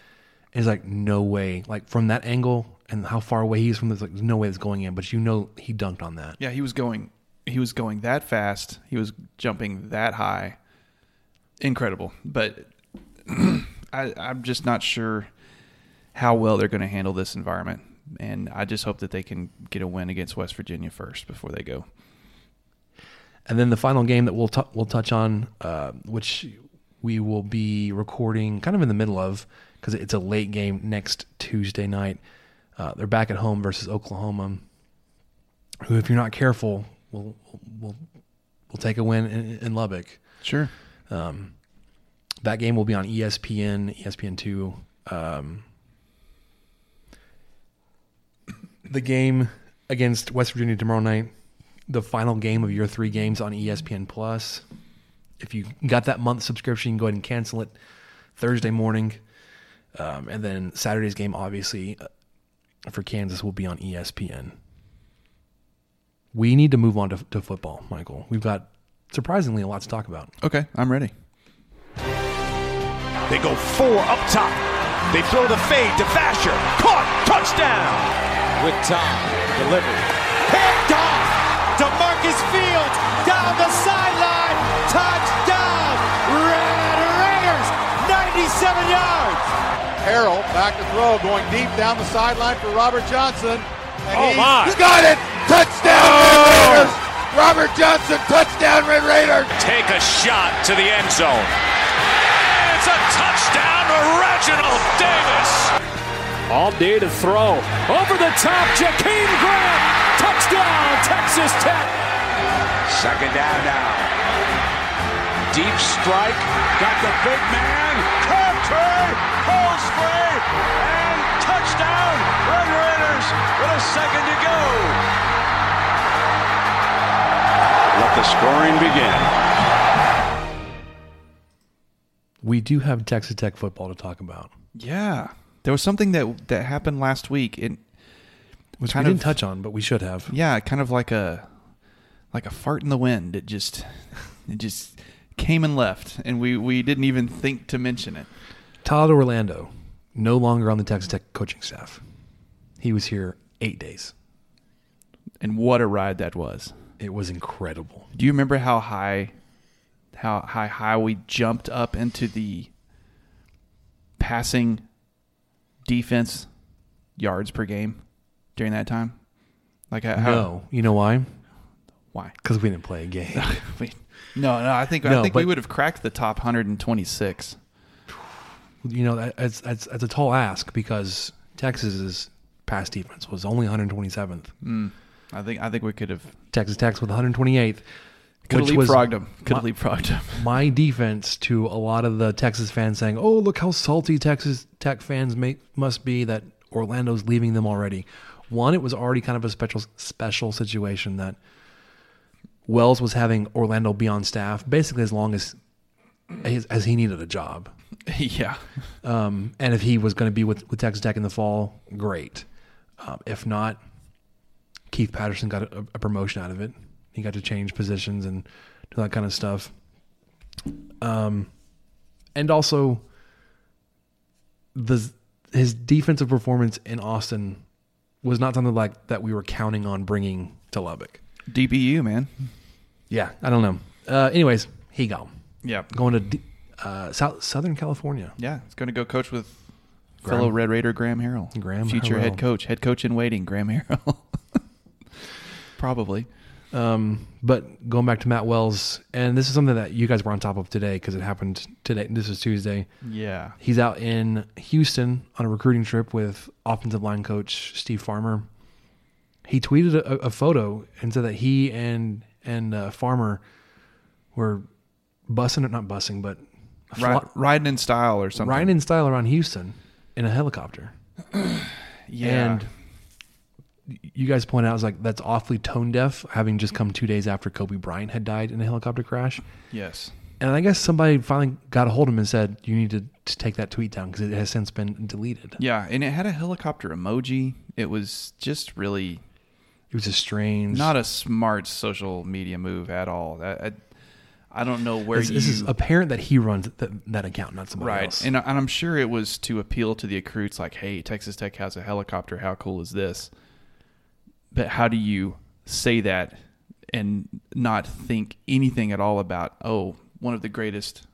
And he's like, no way. From that angle and how far away he is from this, there's no way it's going in. But he dunked on that. Yeah, he was going that fast. He was jumping that high. Incredible. But I'm just not sure how well they're going to handle this environment. And I just hope that they can get a win against West Virginia first before they go. And then the final game that we'll touch on, which we will be recording kind of in the middle of, because it's a late game next Tuesday night. They're back at home versus Oklahoma, who, if you're not careful, will take a win in Lubbock. Sure. That game will be on ESPN, ESPN2. The game against West Virginia tomorrow night, the final game of your 3 games on ESPN+. If you got that month subscription, go ahead and cancel it Thursday morning. And then Saturday's game, obviously, for Kansas will be on ESPN. We need to move on to football, Michael. We've got, surprisingly, a lot to talk about. Okay, I'm ready. They go 4 up top. They throw the fade to Vasher. Caught. Touchdown. With time. Delivered. Picked off. DeMarcus Fields down the sideline. Touchdown. Red Raiders. 97 yards. Harrell back to throw. Going deep down the sideline for Robert Johnson. And he's got it. Touchdown, Red Raiders! Robert Johnson, touchdown, Red Raiders! Take a shot to the end zone. It's a touchdown to Reginald Davis! All day to throw. Over the top, Jakeem Grant! Touchdown, Texas Tech! Second down now. Deep strike, got the big man. Crabtree pulls free, and touchdown, Red Raiders with a second to go. Let the scoring begin. We do have Texas Tech football to talk about. Yeah. There was something that happened last week. Which we didn't touch on, but we should have. Yeah, kind of like a fart in the wind. It just came and left, and we didn't even think to mention it. Todd Orlando, no longer on the Texas Tech coaching staff. He was here 8 days. And what a ride that was. It was incredible. Do you remember how high we jumped up into the passing defense yards per game during that time? No. You know why? Why? Because we didn't play a game. I think we would have cracked the top 126. You know, that's a tall ask because Texas's pass defense was only 127th. I think we could have. Texas Tech with 128th. Could have leapfrogged them. My defense to a lot of the Texas fans saying, oh, look how salty Texas Tech fans must be that Orlando's leaving them already. One, it was already kind of a special situation that Wells was having Orlando be on staff basically as long as he needed a job. Yeah. And if he was going to be with Texas Tech in the fall, great. If not, Keith Patterson got a promotion out of it. He got to change positions and do that kind of stuff. And also, his defensive performance in Austin was not something like that we were counting on bringing to Lubbock. DBU, man. Yeah, I don't know. Anyways, he gone. Yeah. Going to Southern California. Yeah, he's going to go coach with fellow Red Raider Graham Harrell. Future head coach in waiting, Graham Harrell. Probably. But going back to Matt Wells, and this is something that you guys were on top of today because it happened today. This is Tuesday. Yeah. He's out in Houston on a recruiting trip with offensive line coach Steve Farmer. He tweeted a photo and said that he and Farmer were riding in style or something. Riding in style around Houston in a helicopter. Yeah. And you guys point out, it's like, that's awfully tone deaf, having just come 2 days after Kobe Bryant had died in a helicopter crash. Yes. And I guess somebody finally got a hold of him and said, you need to take that tweet down because it has since been deleted. Yeah. And it had a helicopter emoji. It was just really... It was a strange... Not a smart social media move at all. I don't know where this, you... This is apparent that he runs that account, not somebody else. Right. And I'm sure it was to appeal to the recruits, like, hey, Texas Tech has a helicopter. How cool is this? But how do you say that and not think anything at all about, oh, one of the greatest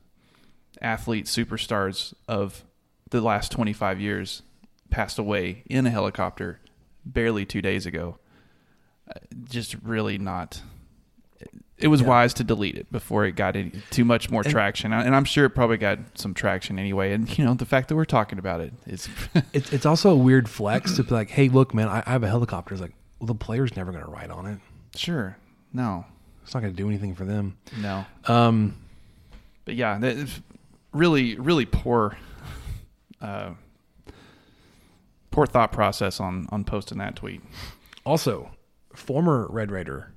athlete superstars of the last 25 years passed away in a helicopter barely 2 days ago? Just really not. It was wise to delete it before it got too much more traction. And I'm sure it probably got some traction anyway. And, you know, the fact that we're talking about it is... it's also a weird flex to be like, hey, look, man, I have a helicopter. It's like, well, the player's never going to ride on it. Sure. No. It's not going to do anything for them. No. But yeah, it's really, really poor thought process on posting that tweet. Also, former Red Raider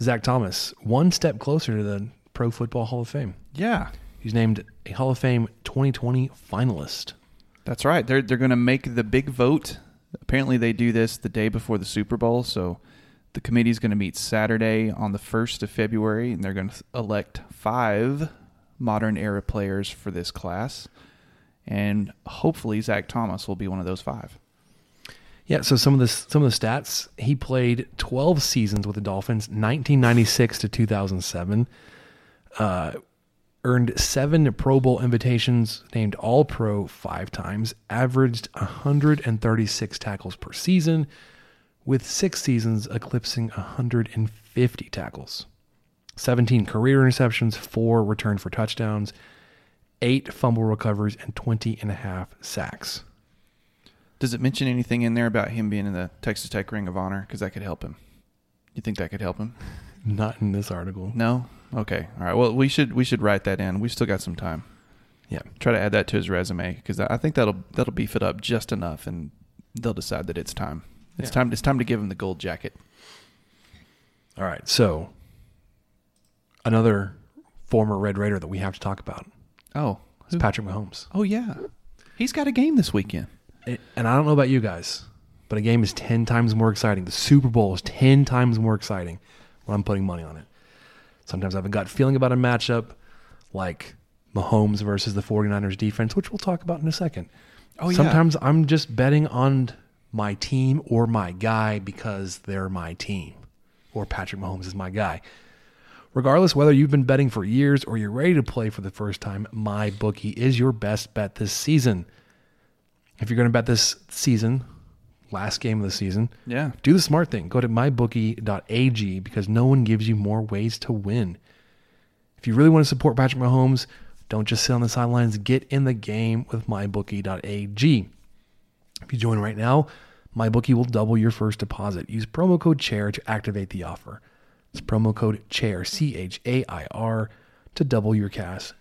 Zach Thomas, one step closer to the Pro Football Hall of Fame. Yeah. He's named a Hall of Fame 2020 finalist. That's right. They're going to make the big vote. Apparently they do this the day before the Super Bowl, so the committee's going to meet Saturday on the 1st of February, and they're going to elect 5 modern-era players for this class, and hopefully Zach Thomas will be one of those 5. Yeah, so some of the stats, he played 12 seasons with the Dolphins, 1996 to 2007, earned 7 Pro Bowl invitations, named All-Pro 5 times, averaged 136 tackles per season, with 6 seasons eclipsing 150 tackles, 17 career interceptions, 4 returned for touchdowns, 8 fumble recoveries, and 20.5 sacks. Does it mention anything in there about him being in the Texas Tech Ring of Honor? Because that could help him. You think that could help him? Not in this article. No? Okay. All right. Well, we should write that in. We've still got some time. Yeah. Try to add that to his resume because I think that'll beef it up just enough, and they'll decide that it's time. It's time to give him the gold jacket. All right. So another former Red Raider that we have to talk about. Oh, it's Patrick Mahomes. Oh yeah, he's got a game this weekend. And I don't know about you guys, but a game is 10 times more exciting. The Super Bowl is 10 times more exciting when I'm putting money on it. Sometimes I have a gut feeling about a matchup like Mahomes versus the 49ers defense, which we'll talk about in a second. Oh, yeah. Sometimes I'm just betting on my team or my guy because they're my team, or Patrick Mahomes is my guy. Regardless whether you've been betting for years or you're ready to play for the first time, MyBookie is your best bet this season. If you're going to bet this season, last game of the season, do the smart thing. Go to mybookie.ag because no one gives you more ways to win. If you really want to support Patrick Mahomes, don't just sit on the sidelines. Get in the game with mybookie.ag. If you join right now, MyBookie will double your first deposit. Use promo code CHAIR to activate the offer. It's promo code CHAIR, C-H-A-I-R, to double your cash.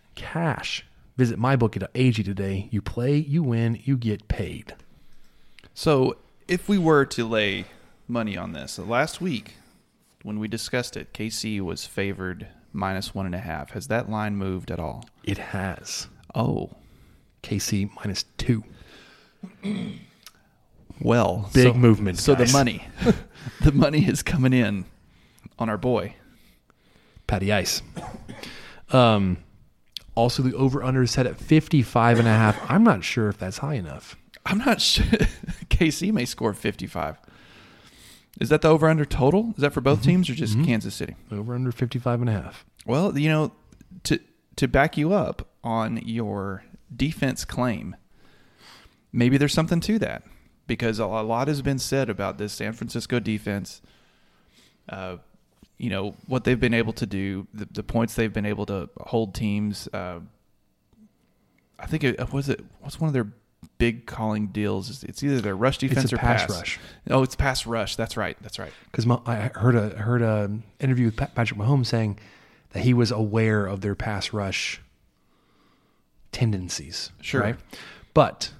Visit mybookie.ag today. You play, you win, you get paid. So if we were to lay money on this, last week when we discussed it, KC was favored -1.5. Has that line moved at all? It has. Oh. KC -2. Well, big movement. So guys. the money is coming in on our boy, Patty Ice. Also, the over/under is set at 55.5. I'm not sure if that's high enough. I'm not sure. KC may score 55. Is that the over/under total? Is that for both teams or just Kansas City? Over/under 55.5. Well, you know, to back you up on your defense claim, maybe there's something to that. Because a lot has been said about this San Francisco defense, you know, what they've been able to do, the points they've been able to hold teams. I think what's one of their big calling deals? It's either their rush defense or pass rush. Oh, it's pass rush. That's right. Because I heard a interview with Patrick Mahomes saying that he was aware of their pass rush tendencies. Sure, right? But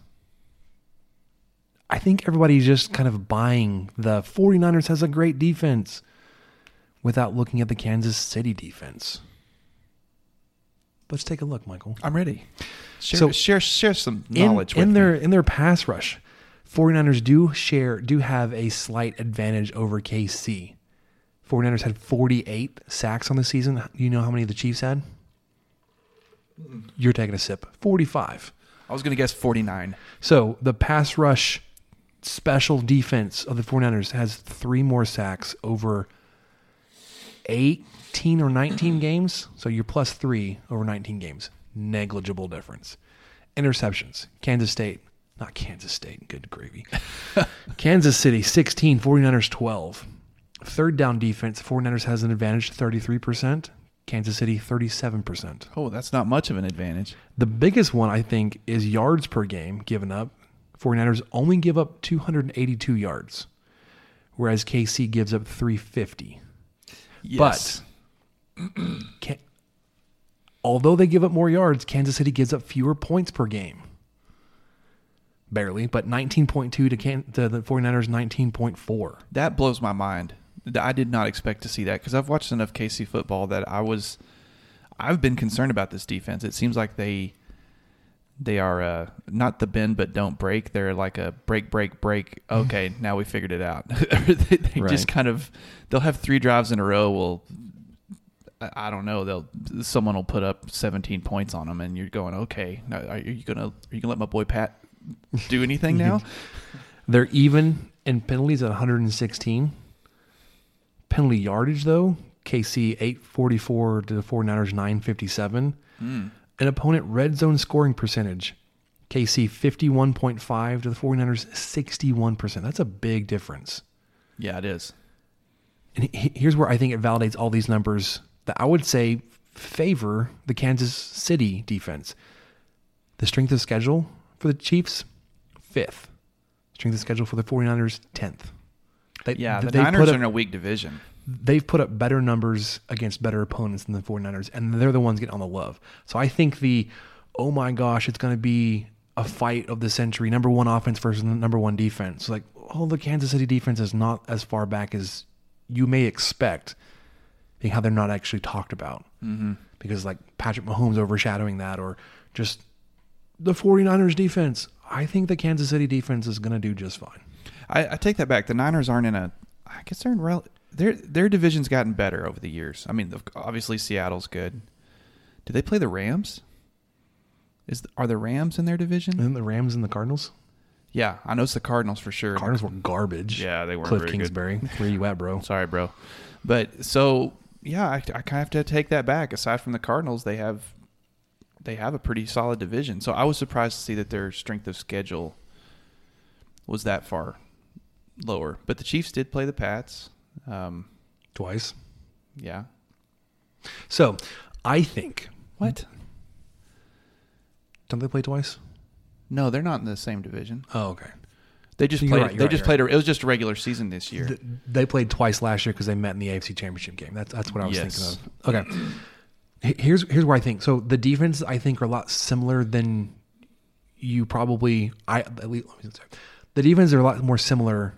I think everybody's just kind of buying the 49ers has a great defense without looking at the Kansas City defense. Let's take a look, Michael. I'm ready. Share some knowledge with me. In their pass rush, 49ers do have a slight advantage over KC. 49ers had 48 sacks on the season. Do you know how many the Chiefs had? You're taking a sip. 45. I was going to guess 49. So the pass rush special defense of the 49ers has 3 more sacks over 18 or 19 games. So you're +3 over 19 games. Negligible difference. Interceptions. Not Kansas State. Good gravy. Kansas City, 16. 49ers, 12. Third down defense. 49ers has an advantage, 33%. Kansas City, 37%. Oh, that's not much of an advantage. The biggest one, I think, is yards per game given up. 49ers only give up 282 yards, whereas KC gives up 350. Yes. But although they give up more yards, Kansas City gives up fewer points per game. Barely, but 19.2 to the 49ers, 19.4. That blows my mind. I did not expect to see that because I've watched enough KC football that I've been concerned about this defense. It seems like they are not the bend but don't break. They're like a break. Okay, now we figured it out. they just kind of, they'll have 3 drives in a row. Well, I don't know. Someone will put up 17 points on them, and you're going, okay, now, are you gonna let my boy Pat do anything now? They're even in penalties at 116. Penalty yardage, though, KC 844 to the 49ers 957. An opponent red zone scoring percentage, KC 51.5 to the 49ers 61%. That's a big difference. Yeah, it is. And here's where I think it validates all these numbers that I would say favor the Kansas City defense. The strength of schedule for the Chiefs, 5th. Strength of schedule for the 49ers, 10th. The Niners are in a weak division. They've put up better numbers against better opponents than the 49ers, and they're the ones getting all the love. So I think oh my gosh, it's going to be a fight of the century, number one offense versus number one defense. Like, the Kansas City defense is not as far back as you may expect, how they're not actually talked about. Mm-hmm. Because like Patrick Mahomes overshadowing that or just the 49ers defense. I think the Kansas City defense is going to do just fine. I take that back. The Niners aren't in a. I guess they're in. Their division's gotten better over the years. I mean, obviously Seattle's good. Do they play the Rams? Are the Rams in their division? Isn't the Rams and the Cardinals? Yeah, I know it's the Cardinals for sure. Cardinals were garbage. Yeah, they weren't. Cliff very Kingsbury, good. Where you at, bro? Sorry, bro. But so yeah, I kind of have to take that back. Aside from the Cardinals, they have a pretty solid division. So I was surprised to see that their strength of schedule was that far lower. But the Chiefs did play the Pats. Twice. Yeah. So, I think... What? Don't they play twice? No, they're not in the same division. Oh, okay. They just played... It was just a regular season this year. They played twice last year because they met in the AFC Championship game. That's what I was thinking of. Okay. Here's where I think... So, the defense, I think, are a lot similar than you probably... The defenses are a lot more similar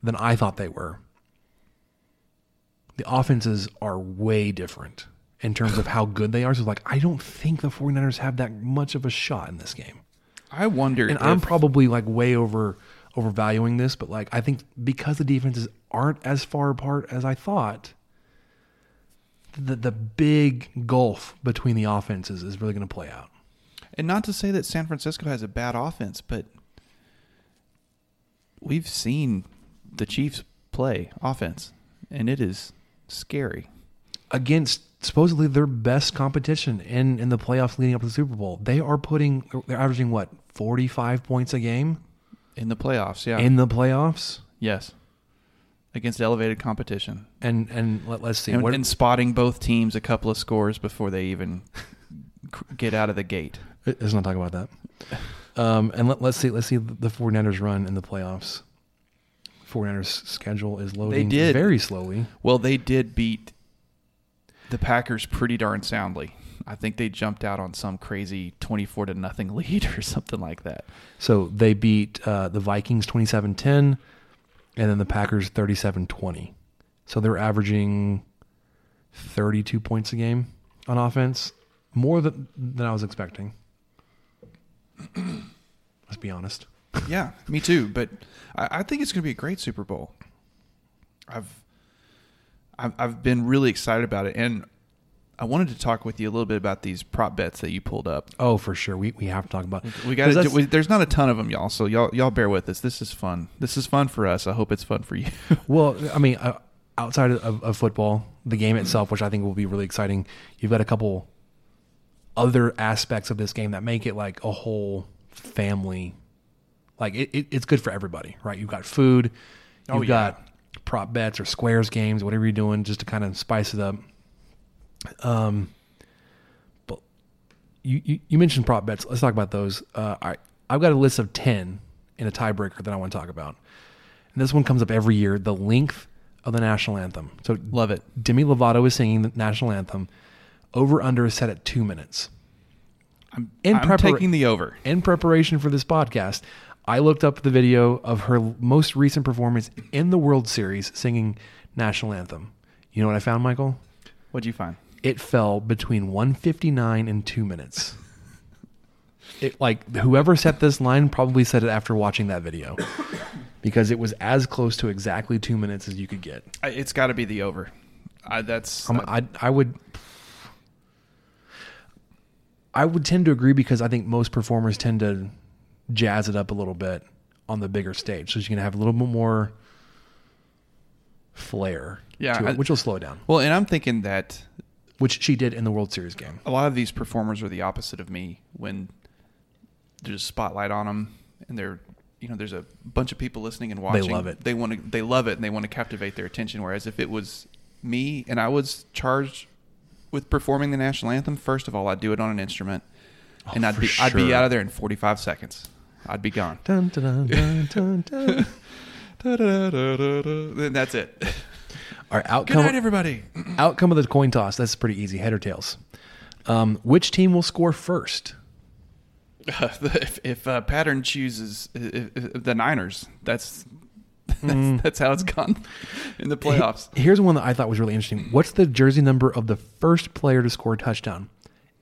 than I thought they were. the offenses are way different in terms of how good they are. So like, I don't think the 49ers have that much of a shot in this game. I wonder. And I'm probably like way overvaluing this, but like, I think because the defenses aren't as far apart as I thought, the big gulf between the offenses is really going to play out. And not to say that San Francisco has a bad offense, but we've seen the Chiefs play offense, and it is scary. Against supposedly their best competition in the playoffs leading up to the Super Bowl, they're averaging what, 45 points a game? In the playoffs, yeah. In the playoffs? Yes. Against elevated competition. And let's see. And spotting both teams a couple of scores before they even get out of the gate. Let's not talk about that. And let's see the 49ers run in the playoffs. 49ers schedule is loading very slowly. Well, they did beat the Packers pretty darn soundly. I think they jumped out on some crazy 24-0 lead or something like that. So they beat the Vikings 27-10 and then the Packers 37-20. So they're averaging 32 points a game on offense, more than I was expecting. Let's be honest. Yeah, me too. But I think it's going to be a great Super Bowl. I've been really excited about it, and I wanted to talk with you a little bit about these prop bets that you pulled up. Oh, for sure, we have to talk about it. We got to. There's not a ton of them, y'all. So y'all bear with us. This is fun. This is fun for us. I hope it's fun for you. Well, I mean, outside of football, the game itself, which I think will be really exciting. You've got a couple other aspects of this game that make it like a whole family. Like it's good for everybody, right? You've got food, got prop bets or squares games, whatever you're doing, just to kind of spice it up. But you mentioned prop bets. Let's talk about those. I've got a list of 10 in a tiebreaker that I want to talk about. And this one comes up every year: the length of the national anthem. So love it. Demi Lovato is singing the national anthem. Over under is set at 2 minutes. I'm taking the over in preparation for this podcast. I looked up the video of her most recent performance in the World Series singing National Anthem. You know what I found, Michael? What'd you find? It fell between 1:59 and 2 minutes. It like whoever set this line probably said it after watching that video because it was as close to exactly 2 minutes as you could get. It's got to be the over. I would tend to agree because I think most performers tend to jazz it up a little bit on the bigger stage, so you can have a little bit more flair, to it, which will slow it down. Well, and I'm thinking that, which she did in the World Series game. A lot of these performers are the opposite of me when there's a spotlight on them, and they're there's a bunch of people listening and watching. They love it. They love it, and they want to captivate their attention. Whereas if it was me and I was charged with performing the national anthem, first of all, I'd do it on an instrument, and I'd be out of there in 45 seconds. I'd be gone. Dun, dun, dun, dun, dun. Da, da, da, da, da, da. Then that's it. All right, outcome. Good night, everybody. Outcome of the coin toss. That's pretty easy. Head or tails. Which team will score first? If pattern chooses the Niners, that's how it's gone in the playoffs. Here's one that I thought was really interesting. What's the jersey number of the first player to score a touchdown?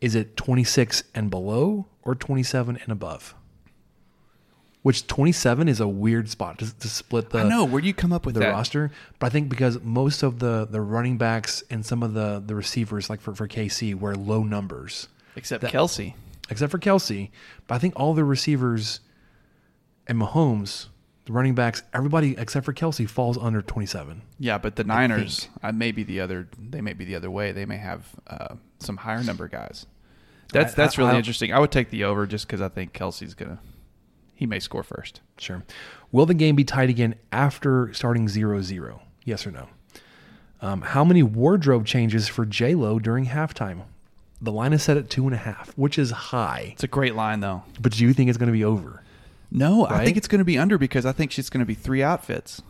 Is it 26 and below or 27 and above? Which 27 is a weird spot to split the. I know, where do you come up with that roster? But I think because most of the running backs and some of the receivers, like for KC, were low numbers. Except for Kelsey. But I think all the receivers and Mahomes, the running backs, everybody except for Kelsey falls under 27. Yeah, but the Niners, they may be the other way. They may have some higher number guys. That's really interesting. I would take the over just because I think Kelsey's gonna. He may score first. Sure. Will the game be tied again after starting 0-0? Yes or no? How many wardrobe changes for J-Lo during halftime? The line is set at 2.5, which is high. It's a great line, though. But do you think it's going to be over? No, right? I think it's going to be under because I think she's going to be 3 outfits.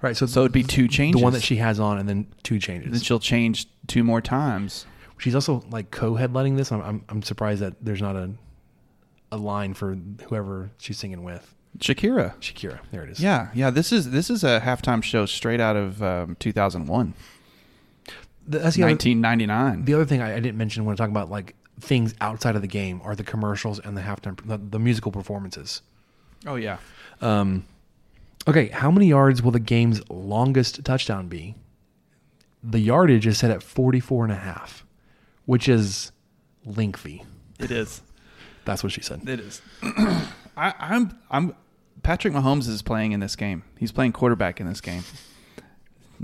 Right. So it'd be 2 changes. The one that she has on and then 2 changes. And then she'll change 2 more times. She's also like co-headlining this. I'm surprised that there's not a line for whoever she's singing with. Shakira. There it is. Yeah. This is a halftime show straight out of 2001. that's the 1999. The other thing I didn't mention when I talk about like things outside of the game are the commercials and the halftime, the musical performances. Oh yeah. Okay, how many yards will the game's longest touchdown be? The yardage is set at 44.5, which is lengthy. It is. That's what she said. It is. I'm Patrick Mahomes is playing in this game. He's playing quarterback in this game.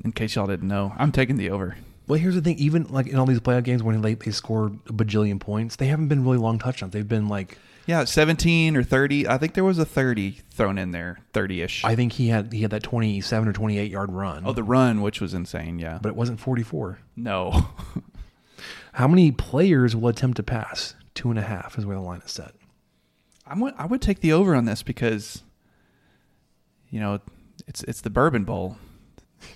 In case y'all didn't know, I'm taking the over. Well, here's the thing. Even like in all these playoff games when they scored a bajillion points, they haven't been really long touchdowns. They've been like... Yeah, 17 or 30. I think there was a 30 thrown in there, 30-ish. I think he had that 27 or 28-yard run. Oh, the run, which was insane, yeah. But it wasn't 44. No. How many players will attempt to pass? 2.5 is where the line is set. I would take the over on this because, you know, it's the Bourbon Bowl.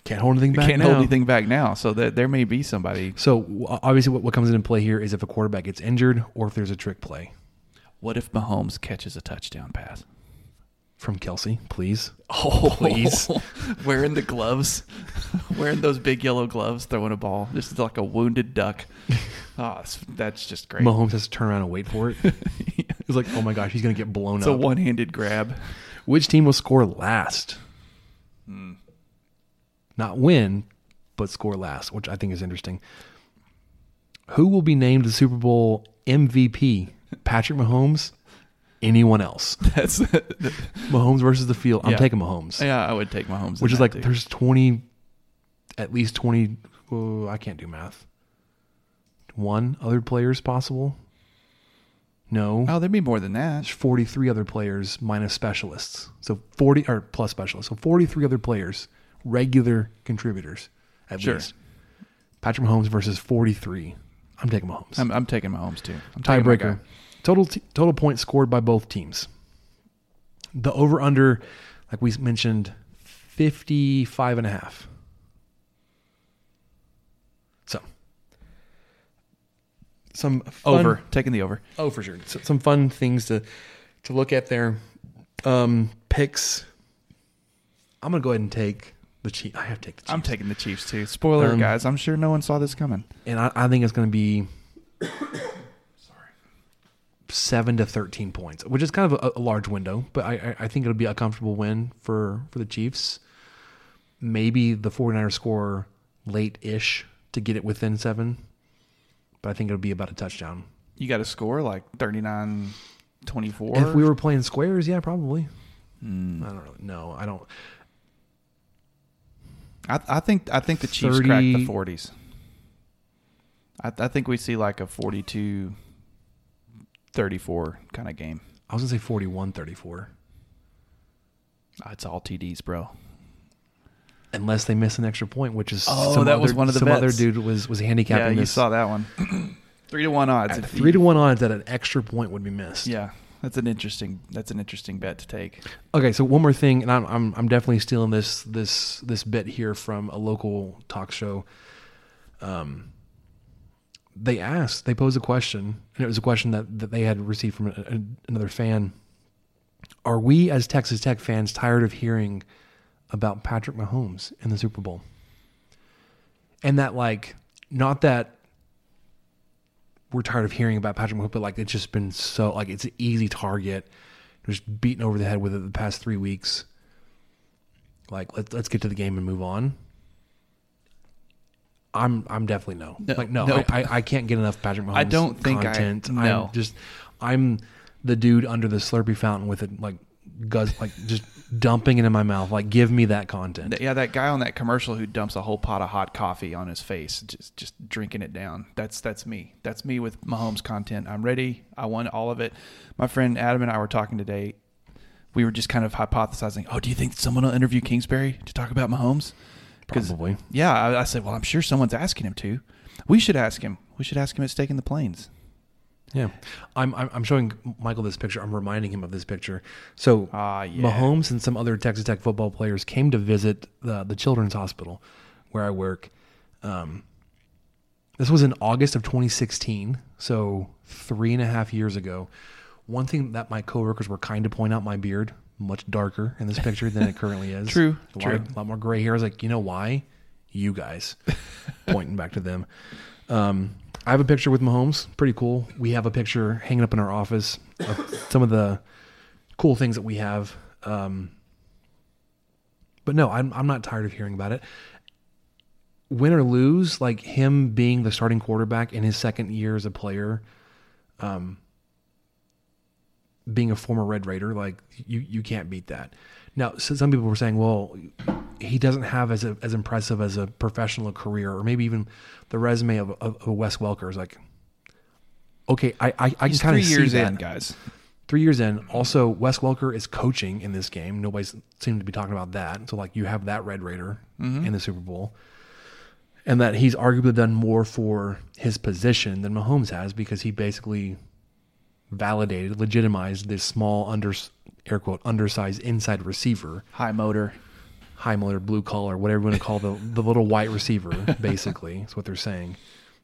Can't hold anything back now. So there may be somebody. So obviously what comes into play here is if a quarterback gets injured or if there's a trick play. What if Mahomes catches a touchdown pass? From Kelsey, please. Oh, please. Wearing the gloves. Wearing those big yellow gloves, throwing a ball. This is like a wounded duck. Oh, that's just great. Mahomes has to turn around and wait for it. Yeah. He's like, oh my gosh, he's going to get blown up. It's a one-handed grab. Which team will score last? Not win, but score last, which I think is interesting. Who will be named the Super Bowl MVP? Patrick Mahomes, anyone else? That's Mahomes versus the field. I'm taking Mahomes. Yeah, I would take Mahomes. Which is like there's 20, at least 20. Oh, I can't do math. One other players possible? No. Oh, there'd be more than that. There's 43 other players minus specialists. So 40 or plus specialists. So 43 other players, regular contributors at least. Patrick Mahomes versus 43. I'm taking Mahomes. I'm taking Mahomes too. Tiebreaker. Total points scored by both teams. The over-under, like we mentioned, 55.5. So, some fun, over. Taking the over. Oh, for sure. So, some fun things to look at there. Picks. I'm going to go ahead and take... the Chiefs. I have to take the Chiefs. I'm taking the Chiefs too. Spoiler, guys. I'm sure no one saw this coming. And I think it's going to be 7 to 13 points, which is kind of a large window, but I think it'll be a comfortable win for the Chiefs. Maybe the 49ers score late-ish to get it within 7, but I think it'll be about a touchdown. You got to score like 39-24? If we were playing squares, yeah, probably. I don't really know. I don't... I think the Chiefs crack the 40s. I think we see like a 42-34 kind of game. I was going to say 41-34. It's all TDs, bro. Unless they miss an extra point, which is some other dude was handicapping this. Yeah, you saw that one. 3-1 odds. 3-1 odds that an extra point would be missed. Yeah. That's an interesting bet to take. Okay, so one more thing, and I'm definitely stealing this bit here from a local talk show. They posed a question, and it was a question that they had received from another fan. Are we as Texas Tech fans tired of hearing about Patrick Mahomes in the Super Bowl? And that like not that we're tired of hearing about Patrick Mahomes, but like it's just been so like it's an easy target, just beaten over the head with it the past 3 weeks. Like let's get to the game and move on. I'm definitely no. Like no, nope. I can't get enough Patrick Mahomes. I don't think content. I'm the dude under the Slurpee fountain with it like guts like just dumping it in my mouth. Like give me that content. Yeah, that guy on that commercial who dumps a whole pot of hot coffee on his face, just drinking it down. That's me. That's me with Mahomes content. I'm ready. I want all of it. My friend Adam and I were talking today. We were just kind of hypothesizing. Oh, do you think someone will interview Kingsbury to talk about Mahomes? Probably. Yeah, I said. Well, I'm sure someone's asking him to. We should ask him. At Staking the Plains. Yeah, I'm showing Michael this picture. I'm reminding him of this picture. So yeah. Mahomes and some other Texas Tech football players came to visit the Children's Hospital where I work. This was in August of 2016, so 3.5 years ago. One thing that my coworkers were kind to point out, my beard, much darker in this picture than it currently is. True. A lot more gray hair. I was like, you know why? You guys. pointing back to them. I have a picture with Mahomes. Pretty cool. We have a picture hanging up in our office of some of the cool things that we have. But no, I'm not tired of hearing about it. Win or lose, like him being the starting quarterback in his second year as a player, being a former Red Raider, like you can't beat that. Now, so some people were saying, well, he doesn't have as impressive as a professional career, or maybe even the resume of Wes Welker. Is like, okay, I can kind of see that. 3 years in, guys. 3 years in. Also, Wes Welker is coaching in this game. Nobody's seemed to be talking about that. So, like, you have that Red Raider in the Super Bowl. And that he's arguably done more for his position than Mahomes has, because he basically validated, legitimized this small, air quote, undersized inside receiver. High motor, blue collar, whatever you want to call the little white receiver, basically. That's what they're saying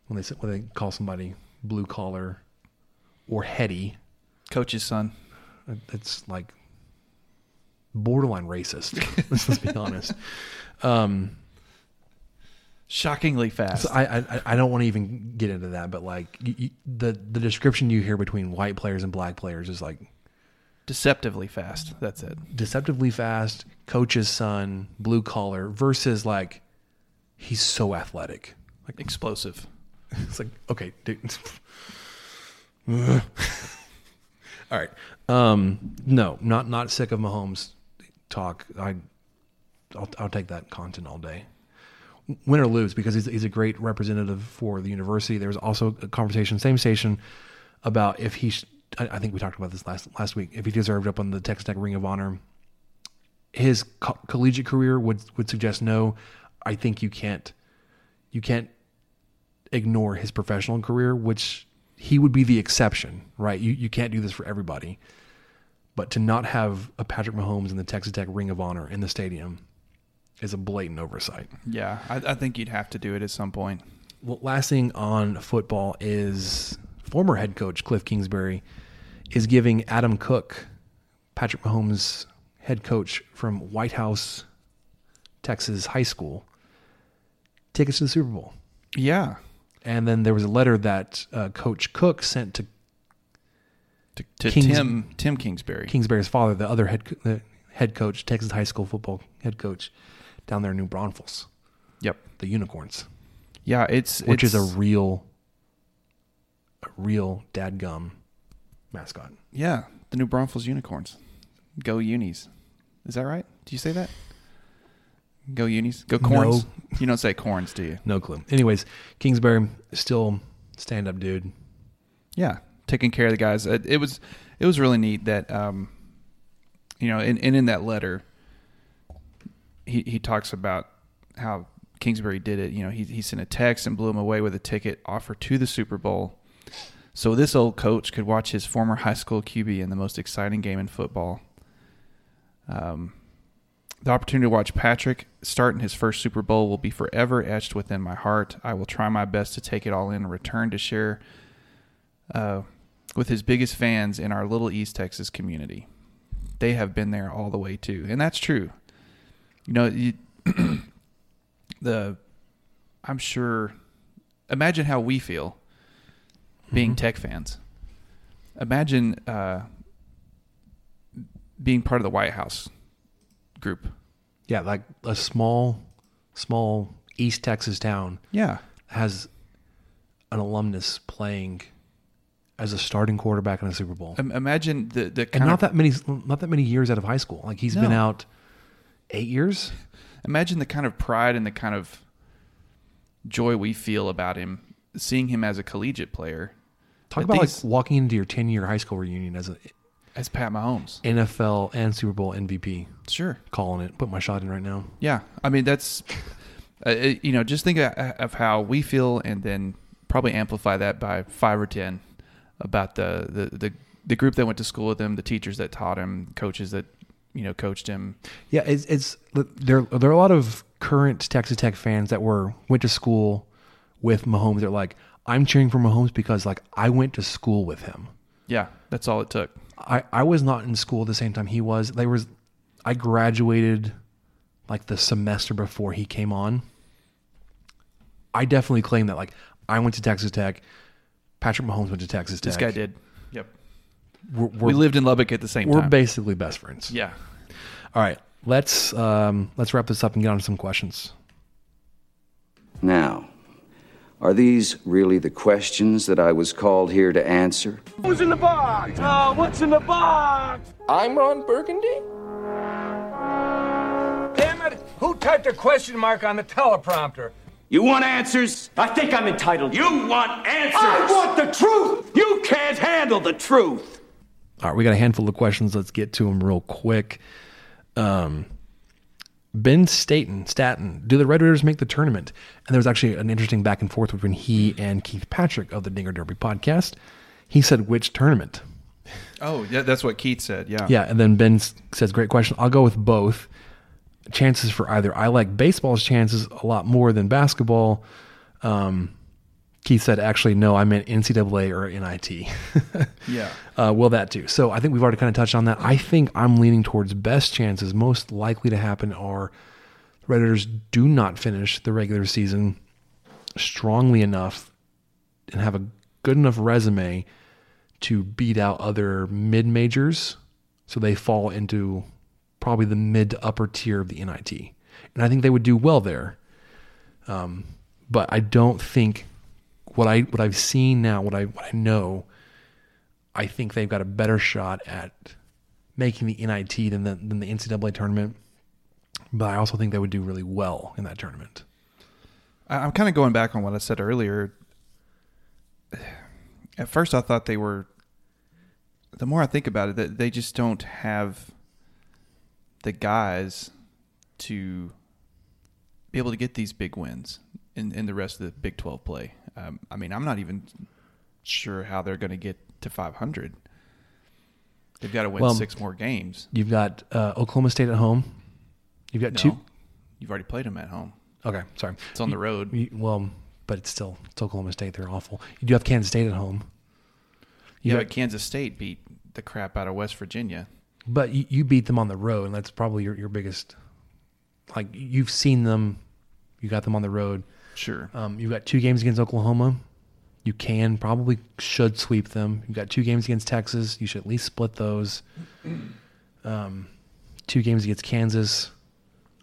when they call somebody blue collar or heady. Coach's son. It's like borderline racist. Let's be honest. Shockingly fast. So I don't want to even get into that, but like the description you hear between white players and black players is like deceptively fast. That's it. Deceptively fast, coach's son, blue collar, versus like he's so athletic, like explosive. It's like, okay, dude. All right. No, not sick of Mahomes talk. I'll take that content all day. Win or lose, because he's a great representative for the university. There was also a conversation, same station, about if he, I think we talked about this last week, if he deserved up on the Texas Tech Ring of Honor. His collegiate career would suggest no. I think you can't ignore his professional career, which he would be the exception, right? You can't do this for everybody. But to not have a Patrick Mahomes in the Texas Tech Ring of Honor in the stadium is a blatant oversight. Yeah, I think you'd have to do it at some point. Well, last thing on football is former head coach Cliff Kingsbury is giving Adam Cook, Patrick Mahomes' head coach from White House, Texas High School, tickets to the Super Bowl. Yeah. And then there was a letter that Coach Cook sent to Tim Kingsbury. Kingsbury's father, the other head coach, Texas High School football head coach, down there in New Braunfels. Yep. The Unicorns. Yeah, which is a real dadgum mascot. Yeah, the New Braunfels Unicorns. Go Unis. Is that right? Do you say that? Go Unis? Go Corns? No. You don't say Corns, do you? No clue. Anyways, Kingsbury, still stand-up dude. Yeah, taking care of the guys. It was really neat that you know, and in that letter, he talks about how Kingsbury did it. You know, he sent a text and blew him away with a ticket offer to the Super Bowl, so this old coach could watch his former high school QB in the most exciting game in football. The opportunity to watch Patrick start in his first Super Bowl will be forever etched within my heart. I will try my best to take it all in and return to share with his biggest fans in our little East Texas community. They have been there all the way too, and that's true. You know, I'm sure. Imagine how we feel being Tech fans. Imagine being part of the White House group. Yeah, like a small East Texas town. Yeah, has an alumnus playing as a starting quarterback in a Super Bowl. Imagine the kind and not that many years out of high school. Like he's been out 8 years. Imagine the kind of pride and the kind of joy we feel about him, seeing him as a collegiate player. Talk about like walking into your 10-year high school reunion as Pat Mahomes, NFL and Super Bowl MVP. Sure, calling it. Put my shot in right now. Yeah, I mean that's you know, just think of how we feel, and then probably amplify that by 5 or 10. About the group that went to school with him, the teachers that taught him, coaches that, you know, coached him. Yeah, it's there are a lot of current Texas Tech fans that went to school with Mahomes. They're like, I'm cheering for Mahomes because like I went to school with him. Yeah, that's all it took. I was not in school at the same time he was. I graduated like the semester before he came on. I definitely claim that. Like, I went to Texas Tech. Patrick Mahomes went to Texas Tech. This guy did. Yep. We lived in Lubbock at the same time. We're basically best friends. Yeah. All right. Let's wrap this up and get on to some questions. Now, are these really the questions that I was called here to answer? Who's in the box? Oh, what's in the box? I'm Ron Burgundy? Damn it! Who typed a question mark on the teleprompter? You want answers? I think I'm entitled. You want answers? I want the truth! You can't handle the truth! All right, we got a handful of questions. Let's get to them real quick. Ben Staton, do the Red Raiders make the tournament? And there was actually an interesting back and forth between he and Keith Patrick of the Dinger Derby podcast. He said, which tournament? Oh, yeah, that's what Keith said, yeah. Yeah, and then Ben says, great question. I'll go with both. Chances for either. I like baseball's chances a lot more than basketball. Keith said, actually, no, I meant NCAA or NIT. Yeah. Well, that too. So I think we've already kind of touched on that. I think I'm leaning towards best chances. Most likely to happen are the Raiders do not finish the regular season strongly enough and have a good enough resume to beat out other mid-majors. So they fall into probably the mid to upper tier of the NIT. And I think they would do well there. But I don't think... What I've seen now, what I know, I think they've got a better shot at making the NIT than the NCAA tournament. But I also think they would do really well in that tournament. I'm kind of going back on what I said earlier. At first, I thought they were. The more I think about it, that they just don't have the guys to be able to get these big wins in the rest of the Big 12 play. I mean, I'm not even sure how they're going to get to 500. They've got to win six more games. You've got Oklahoma State at home. You've got two. You've already played them at home. Okay, sorry. It's on the road. But it's Oklahoma State. They're awful. You do have Kansas State at home. But Kansas State beat the crap out of West Virginia. But you beat them on the road, and that's probably your biggest. Like, you've seen them. You got them on the road. Sure. You've got two games against Oklahoma. You should sweep them. You've got two games against Texas. You should at least split those. Two games against Kansas.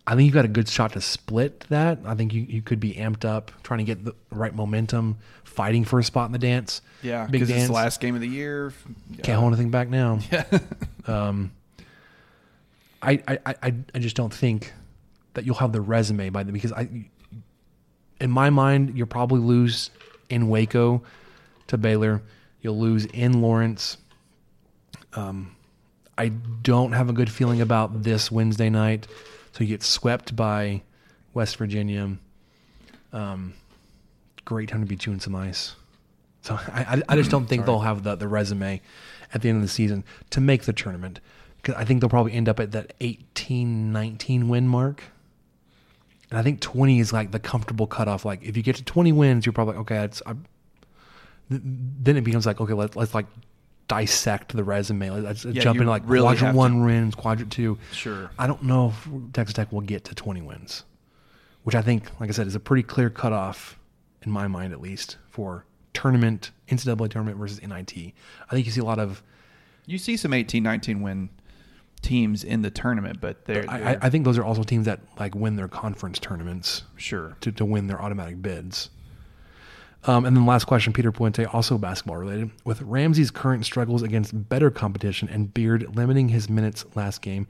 I think you've got a good shot to split that. I think you could be amped up, trying to get the right momentum, fighting for a spot in the dance. Yeah, because it's the last game of the year. Yeah. Can't hold anything back now. Yeah. I just don't think that you'll have the resume by then, because in my mind, you'll probably lose in Waco to Baylor. You'll lose in Lawrence. I don't have a good feeling about this Wednesday night. So you get swept by West Virginia. Great time to be chewing some ice. So I just don't think they'll have the resume at the end of the season to make the tournament. Because I think they'll probably end up at that 18, 19 win mark. And I think 20 is like the comfortable cutoff. Like, if you get to 20 wins, you're probably like, okay. Then it becomes like, okay, let's like dissect the resume. Let's jump into like really quadrant one wins, quadrant two. Sure. I don't know if Texas Tech will get to 20 wins, which I think, like I said, is a pretty clear cutoff in my mind, at least for tournament, NCAA tournament versus NIT. I think you see some 18, 19 win teams in the tournament, but I think those are also teams that like win their conference tournaments, sure, to win their automatic bids. And then last question, Peter Puente, also basketball related. With Ramsey's current struggles against better competition and Beard limiting his minutes last game,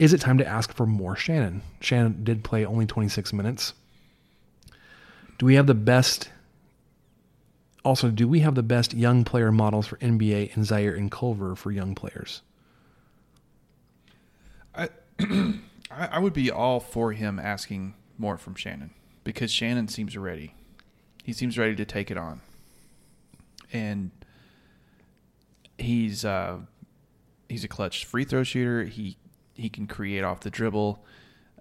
is it time to ask for more Shannon? Shannon did play only 26 minutes. Do we have the best young player models for NBA and Zaire and Culver for young players? I would be all for him asking more from Shannon, because Shannon seems ready. He seems ready to take it on. And he's a clutch free throw shooter. He can create off the dribble.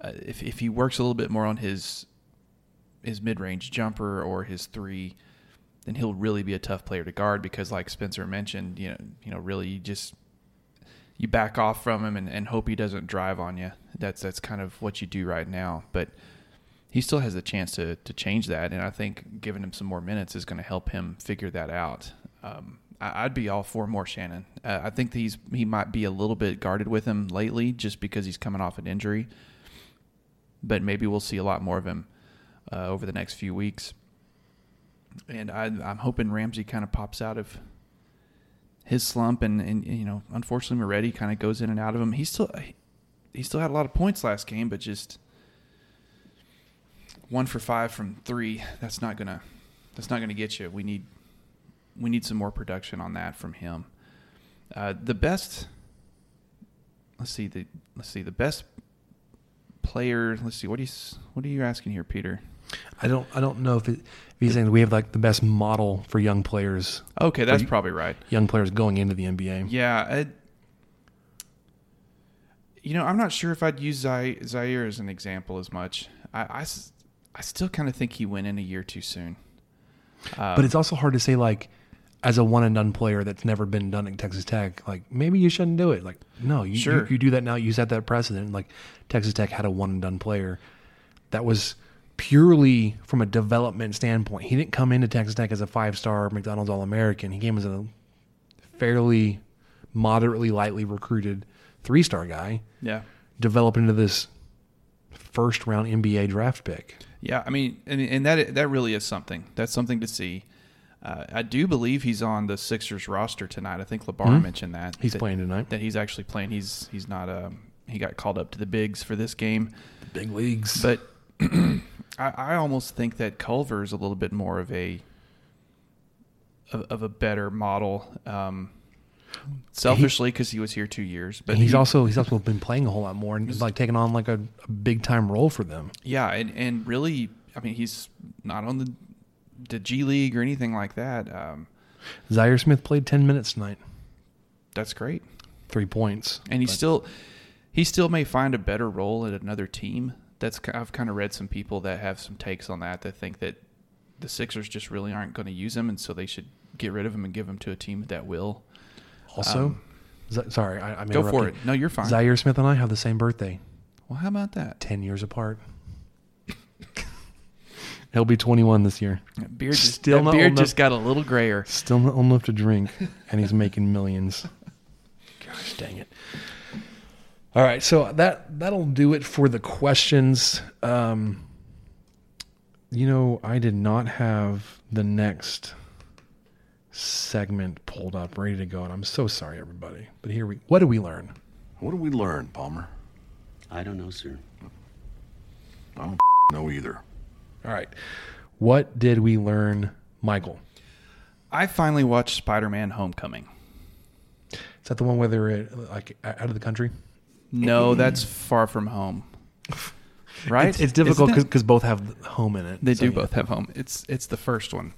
If he works a little bit more on his mid-range jumper or his three, then he'll really be a tough player to guard, because like Spencer mentioned, you know really you back off from him and hope he doesn't drive on you. That's kind of what you do right now. But he still has the chance to change that. And I think giving him some more minutes is going to help him figure that out. I'd be all for more Shannon. I think he might be a little bit guarded with him lately just because he's coming off an injury. But maybe we'll see a lot more of him over the next few weeks. And I'm hoping Ramsey kind of pops out of his slump. And you know, unfortunately, Moretti kind of goes in and out of him. He still had a lot of points last game, but just 1 for 5 from 3. That's not gonna get you. We need some more production on that from him. The best player. Let's see. What are you asking here, Peter? I don't know if he's saying that we have like the best model for young players. Okay, that's probably right. Young players going into the NBA. Yeah. I'm not sure if I'd use Zaire as an example as much. I still kind of think he went in a year too soon. But it's also hard to say, like, as a one-and-done player that's never been done at Texas Tech, like, maybe you shouldn't do it. Like, no, you do that now. You set that precedent. Like, Texas Tech had a one-and-done player that was purely from a development standpoint. He didn't come into Texas Tech as a five-star McDonald's All-American. He came as a fairly moderately, lightly recruited three-star guy. Yeah. Developed into this first-round NBA draft pick. Yeah, I mean, and that really is something. That's something to see. I do believe he's on the Sixers roster tonight. I think LeBar mentioned that. He's playing tonight. That he's actually playing. He's not. He got called up to the bigs for this game. The big leagues. But I almost think that Culver's a little bit more of a better model. Selfishly, because he was here 2 years, but he's also been playing a whole lot more and he's like taking on like a big time role for them. Yeah, and really, I mean, he's not on the G League or anything like that. Zaire Smith played 10 minutes tonight. That's great. 3 points, and he still may find a better role at another team. I've kind of read some people that have some takes on that think that the Sixers just really aren't going to use him, and so they should get rid of him and give him to a team that will. Also, sorry, I'm interrupting. Go for it. No, you're fine. Zaire Smith and I have the same birthday. Well, how about that? 10 years apart. He'll be 21 this year. That beard just got a little grayer. Still not old enough to drink, and he's making millions. Gosh dang it. All right, so that'll do it for the questions. I did not have the next segment pulled up, ready to go, and I'm so sorry, everybody. But what did we learn? What did we learn, Palmer? I don't know, sir. I don't know either. All right. What did we learn, Michael? I finally watched Spider-Man Homecoming. Is that the one where they're like out of the country? No, that's Far From Home. Right? It's difficult because both have home in it. They do both have home. It's the first one.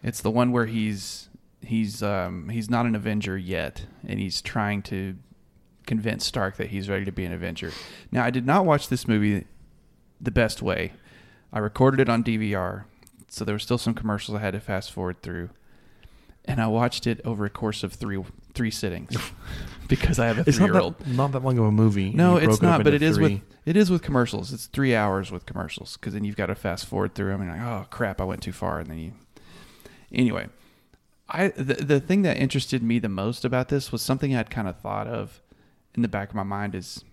It's the one where he's not an Avenger yet, and he's trying to convince Stark that he's ready to be an Avenger. Now, I did not watch this movie the best way. I recorded it on DVR, so there were still some commercials I had to fast forward through, and I watched it over a course of three sittings because I have a 3-year-old. Not that long of a movie. No, it's not, but it is with commercials. It's 3 hours with commercials because then you've got to fast forward through them, and you're like, oh crap, I went too far, and then you. Anyway, the thing that interested me the most about this was something I'd kind of thought of in the back of my mind is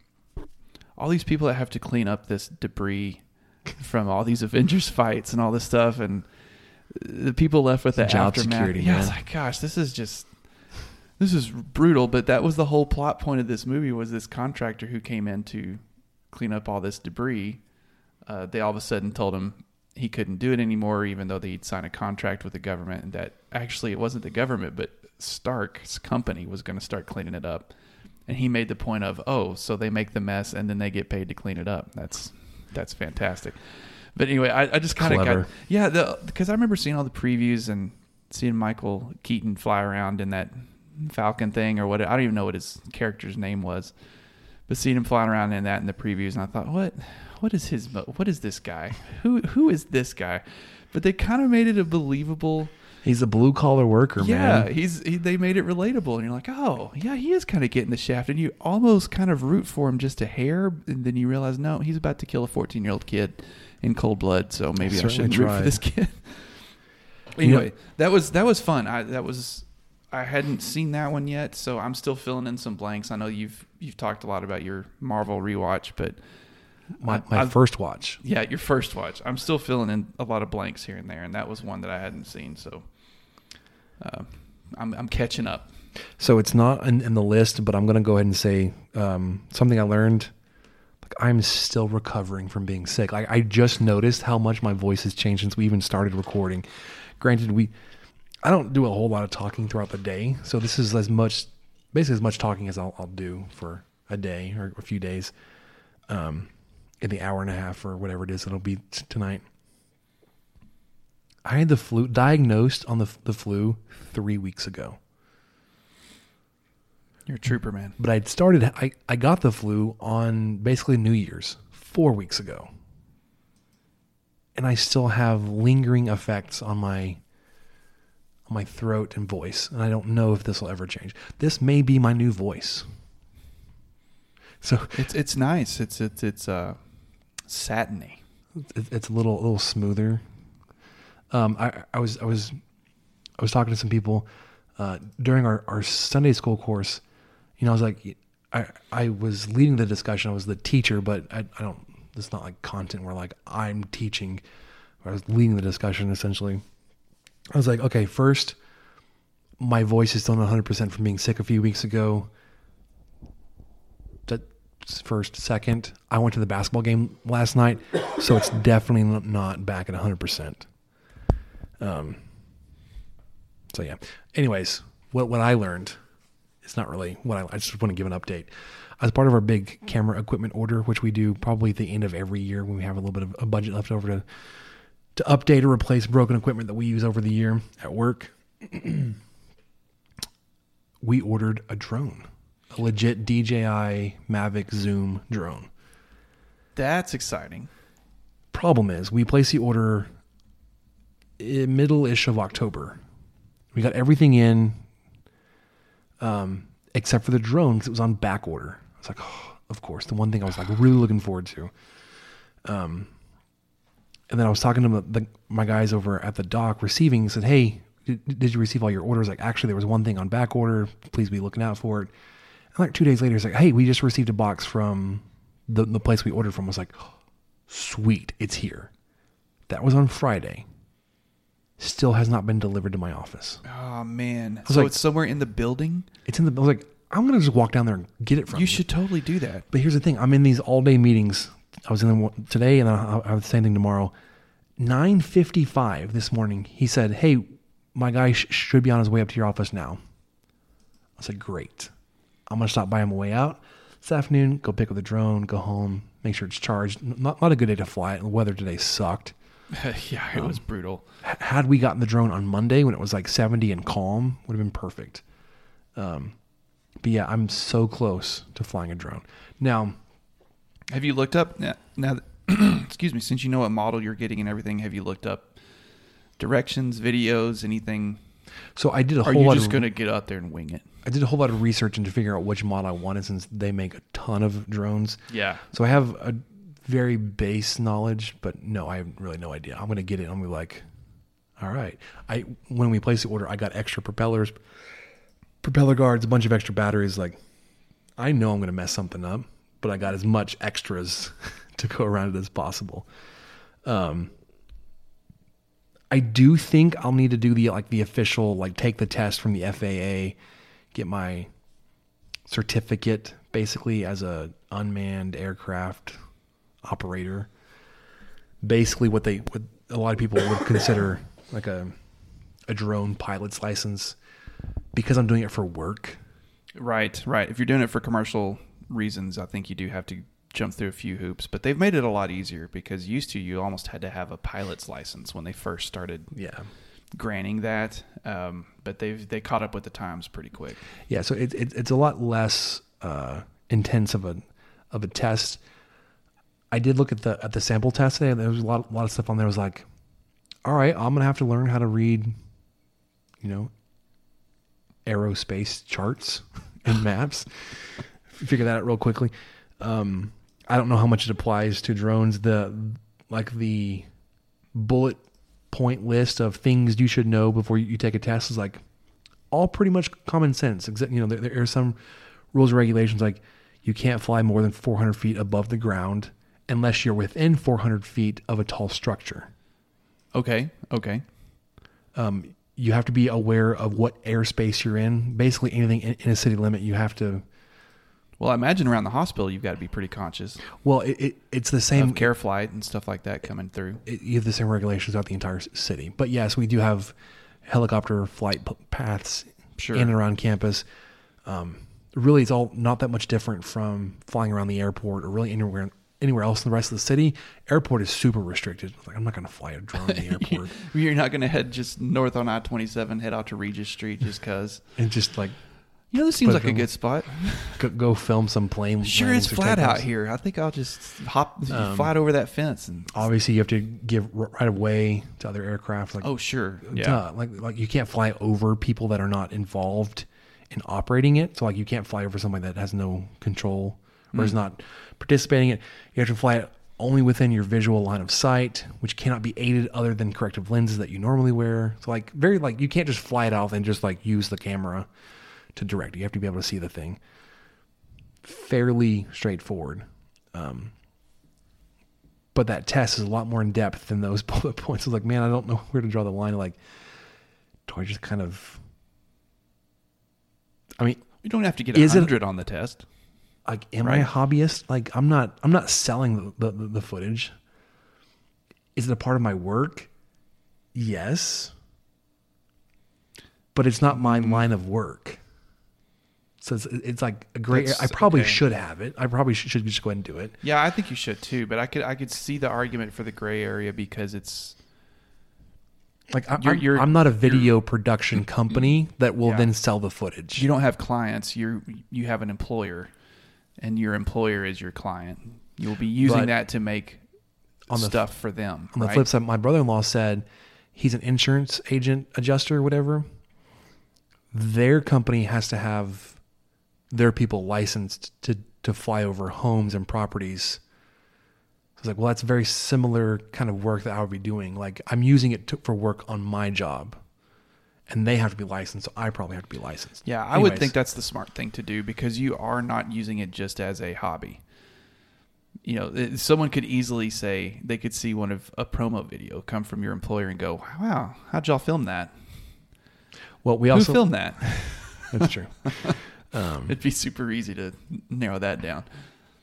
all these people that have to clean up this debris from all these Avengers fights and all this stuff, and the people left with the aftermath. Security, yeah, man. I was like, gosh, this is brutal. But that was the whole plot point of this movie was this contractor who came in to clean up all this debris. They all of a sudden told him he couldn't do it anymore, even though they'd signed a contract with the government, and that actually it wasn't the government, but Stark's company was going to start cleaning it up. And he made the point of, so they make the mess and then they get paid to clean it up. That's fantastic. But anyway, I just kind of got, because I remember seeing all the previews and seeing Michael Keaton fly around in that Falcon thing or what. I don't even know what his character's name was, but seeing him flying around in that in the previews, and I thought, what is this guy? Who is this guy? But they kind of made it a believable. He's a blue collar worker, man. Yeah, they made it relatable, and you're like, oh yeah, he is kind of getting the shaft, and you almost kind of root for him just a hair, and then you realize no, he's about to kill a 14-year-old kid, in cold blood, so maybe I shouldn't root for this kid. Anyway, that was fun. I hadn't seen that one yet, so I'm still filling in some blanks. I know you've talked a lot about your Marvel rewatch, but my first watch. Yeah, your first watch. I'm still filling in a lot of blanks here and there, and that was one that I hadn't seen, so I'm catching up. So it's not in the list, but I'm going to go ahead and say something I learned. Like, I'm still recovering from being sick. Like, I just noticed how much my voice has changed since we even started recording. Granted, I don't do a whole lot of talking throughout the day, so this is as much talking as I'll do for a day or a few days, in the hour and a half or whatever it is it'll be tonight. I had the flu, diagnosed on the flu 3 weeks ago. You're a trooper, man. But I got the flu on basically New Year's 4 weeks ago, and I still have lingering effects on my throat and voice, and I don't know if this will ever change. This may be my new voice. So it's nice. It's satiny. It's a little smoother. I was talking to some people during our Sunday school course. You know, I was like, I was leading the discussion. I was the teacher, but I don't. It's not like content where like I'm teaching. I was leading the discussion essentially. I was like, okay, first, my voice is still not 100% from being sick a few weeks ago. That's first. Second, I went to the basketball game last night, so it's definitely not back at 100%. So yeah. Anyways, what I learned, it's not really what I just want to give an update. As part of our big camera equipment order, which we do probably at the end of every year when we have a little bit of a budget left over to update or replace broken equipment that we use over the year at work, we ordered a drone, a legit DJI Mavic Zoom drone. That's exciting. Problem is, we placed the order middle-ish of October. We got everything in except for the drone because it was on back order. I was like, oh, of course, the one thing I was like really looking forward to. And then I was talking to my guys over at the dock receiving, said, hey, did you receive all your orders? Like, actually, there was one thing on back order. Please be looking out for it. And like 2 days later, it's like, hey, we just received a box from the place we ordered from. I was like, oh, sweet, it's here. That was on Friday. Still has not been delivered to my office. Oh, man. So like, it's somewhere in the building? It's in the building. I was like, I'm going to just walk down there and get it from you. You should totally do that. But here's the thing. I'm in these all-day meetings. I was in them today, and I'll have the same thing tomorrow. 9:55 this morning, he said, hey, my guy should be on his way up to your office now. I said, great. I'm going to stop by on my way out this afternoon, go pick up the drone, go home, make sure it's charged. Not a good day to fly. The weather today sucked. Yeah, it was brutal. Had we gotten the drone on Monday when it was like 70 and calm, would have been perfect. But yeah, I'm so close to flying a drone. Now, have you looked up now? Excuse me. Since you know what model you're getting and everything, have you looked up directions, videos, anything? So I did a whole lot. Are you just going to get out there and wing it? I did a whole lot of research into figure out which model I wanted, since they make a ton of drones. Yeah. So I have a very base knowledge, but no, I have really no idea. I'm going to get it. I'm going to be like, all right. When we placed the order, I got extra propellers, propeller guards, a bunch of extra batteries. Like, I know I'm going to mess something up, but I got as much extras to go around it as possible. I do think I'll need to do the official, take the test from the FAA, get my certificate basically as a unmanned aircraft operator. Basically what a lot of people would consider like a drone pilot's license, because I'm doing it for work. Right. If you're doing it for commercial reasons, I think you do have to jump through a few hoops, but they've made it a lot easier, because used to you almost had to have a pilot's license when they first started granting that, but they caught up with the times pretty quick. Yeah, so it's a lot less intense of a test. I did look at the sample test today, and there was a lot of stuff on there. It was like, all right, I'm gonna have to learn how to read, aerospace charts and maps. Figure that out real quickly. I don't know how much it applies to drones. The like the bullet point list of things you should know before you take a test is like all pretty much common sense. Except, you know, there are some rules and regulations like you can't fly more than 400 feet above the ground unless you're within 400 feet of a tall structure. Okay. You have to be aware of what airspace you're in. Basically anything in a city limit, you have to... Well, I imagine around the hospital, you've got to be pretty conscious. Well, it's the same... Of care flight and stuff like that coming through. You have the same regulations throughout the entire city. But yes, we do have helicopter flight paths in and around campus. Really, it's all not that much different from flying around the airport or really anywhere else in the rest of the city. Airport is super restricted. Like, I'm not going to fly a drone in the airport. You're not going to head just north on I-27, head out to Regis Street just because. And just like... You know, this seems like a good spot. Go film some plane. Sure, it's flat out here. I think I'll just hop, fly over that fence. And obviously, you have to give right of way to other aircraft. Like, oh, sure. Yeah. Like you can't fly over people that are not involved in operating it. So, like, you can't fly over somebody that has no control or is not participating in it. You have to fly it only within your visual line of sight, which cannot be aided other than corrective lenses that you normally wear. So, like, very, like, you can't just fly it off and just, like, use the camera to direct. You have to be able to see the thing. Fairly straightforward. But that test is a lot more in depth than those bullet points. It's like, man, I don't know where to draw the line. Like, do I just kind of... I mean... You don't have to get 100 on the test. Like, am I a hobbyist? Like, I'm not selling the footage. Is it a part of my work? Yes. But it's not my line of work. So it's like a great... I probably should have it. I probably should just go ahead and do it. Yeah, I think you should too. But I could see the argument for the gray area because it's... Like, I'm not a video production company that will then sell the footage. You don't have clients. You have an employer. And your employer is your client. You'll be using that to make stuff for them. On the flip side, my brother-in-law said he's an insurance agent, adjuster, whatever. Their company has to have their people licensed to fly over homes and properties. So it's like, well, that's very similar kind of work that I would be doing. Like, I'm using it for work on my job, and they have to be licensed, so I probably have to be licensed. Yeah, I would think that's the smart thing to do because you are not using it just as a hobby. You know, someone could easily say they could see one of a promo video come from your employer and go, wow, how'd y'all film that? Well, we also filmed that. That's true. It'd be super easy to narrow that down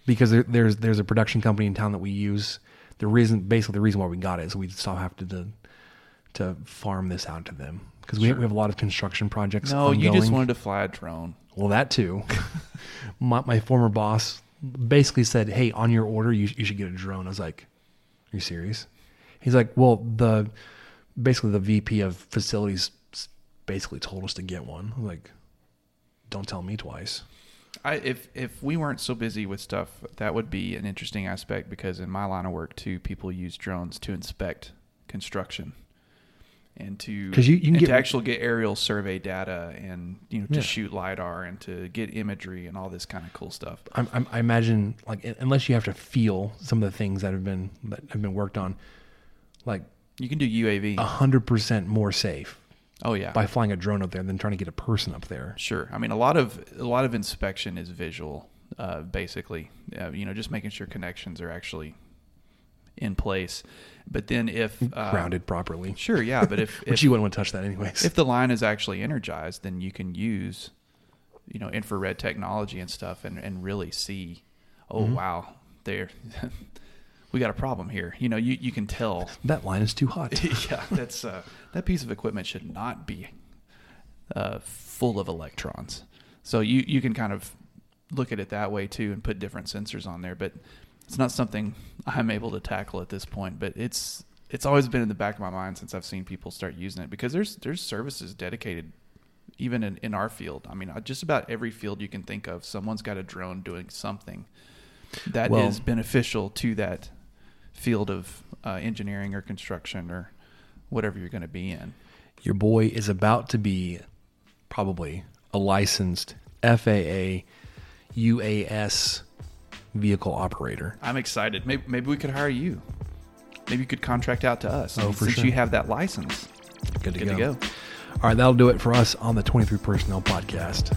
because there's a production company in town that we use. The reason why we got it is we still have to farm this out to them because we have a lot of construction projects. No, ongoing. You just wanted to fly a drone. Well, that too. My former boss basically said, "Hey, on your order, you should get a drone." I was like, "Are you serious?" He's like, "Well, the VP of facilities basically told us to get one." I'm like, don't tell me twice. If we weren't so busy with stuff, that would be an interesting aspect because in my line of work too, people use drones to inspect construction and to actually get aerial survey data and, you know, to shoot LiDAR and to get imagery and all this kind of cool stuff. I imagine, like, unless you have to feel some of the things that have been worked on, like, you can do UAV 100% more safe. Oh yeah, by flying a drone up there than trying to get a person up there. Sure, I mean a lot of inspection is visual, basically. You know, just making sure connections are actually in place. But then if grounded properly, sure, yeah. But if you wouldn't want to touch that anyways. If the line is actually energized, then you can use, you know, infrared technology and stuff, and really see. Oh wow, there. We got a problem here. You know, you can tell that line is too hot. Yeah, that's that piece of equipment should not be full of electrons. So you can kind of look at it that way too, and put different sensors on there. But it's not something I'm able to tackle at this point. But it's always been in the back of my mind since I've seen people start using it because there's services dedicated, even in our field. I mean, just about every field you can think of, someone's got a drone doing something that is beneficial to that field of engineering or construction or whatever you're going to be in. Your boy is about to be probably a licensed FAA UAS vehicle operator. I'm excited. Maybe we could hire you. maybe you could contract out to us. Oh, for sure. Since you have that license. Good to go. All right, that'll do it for us on the 23 Personnel Podcast.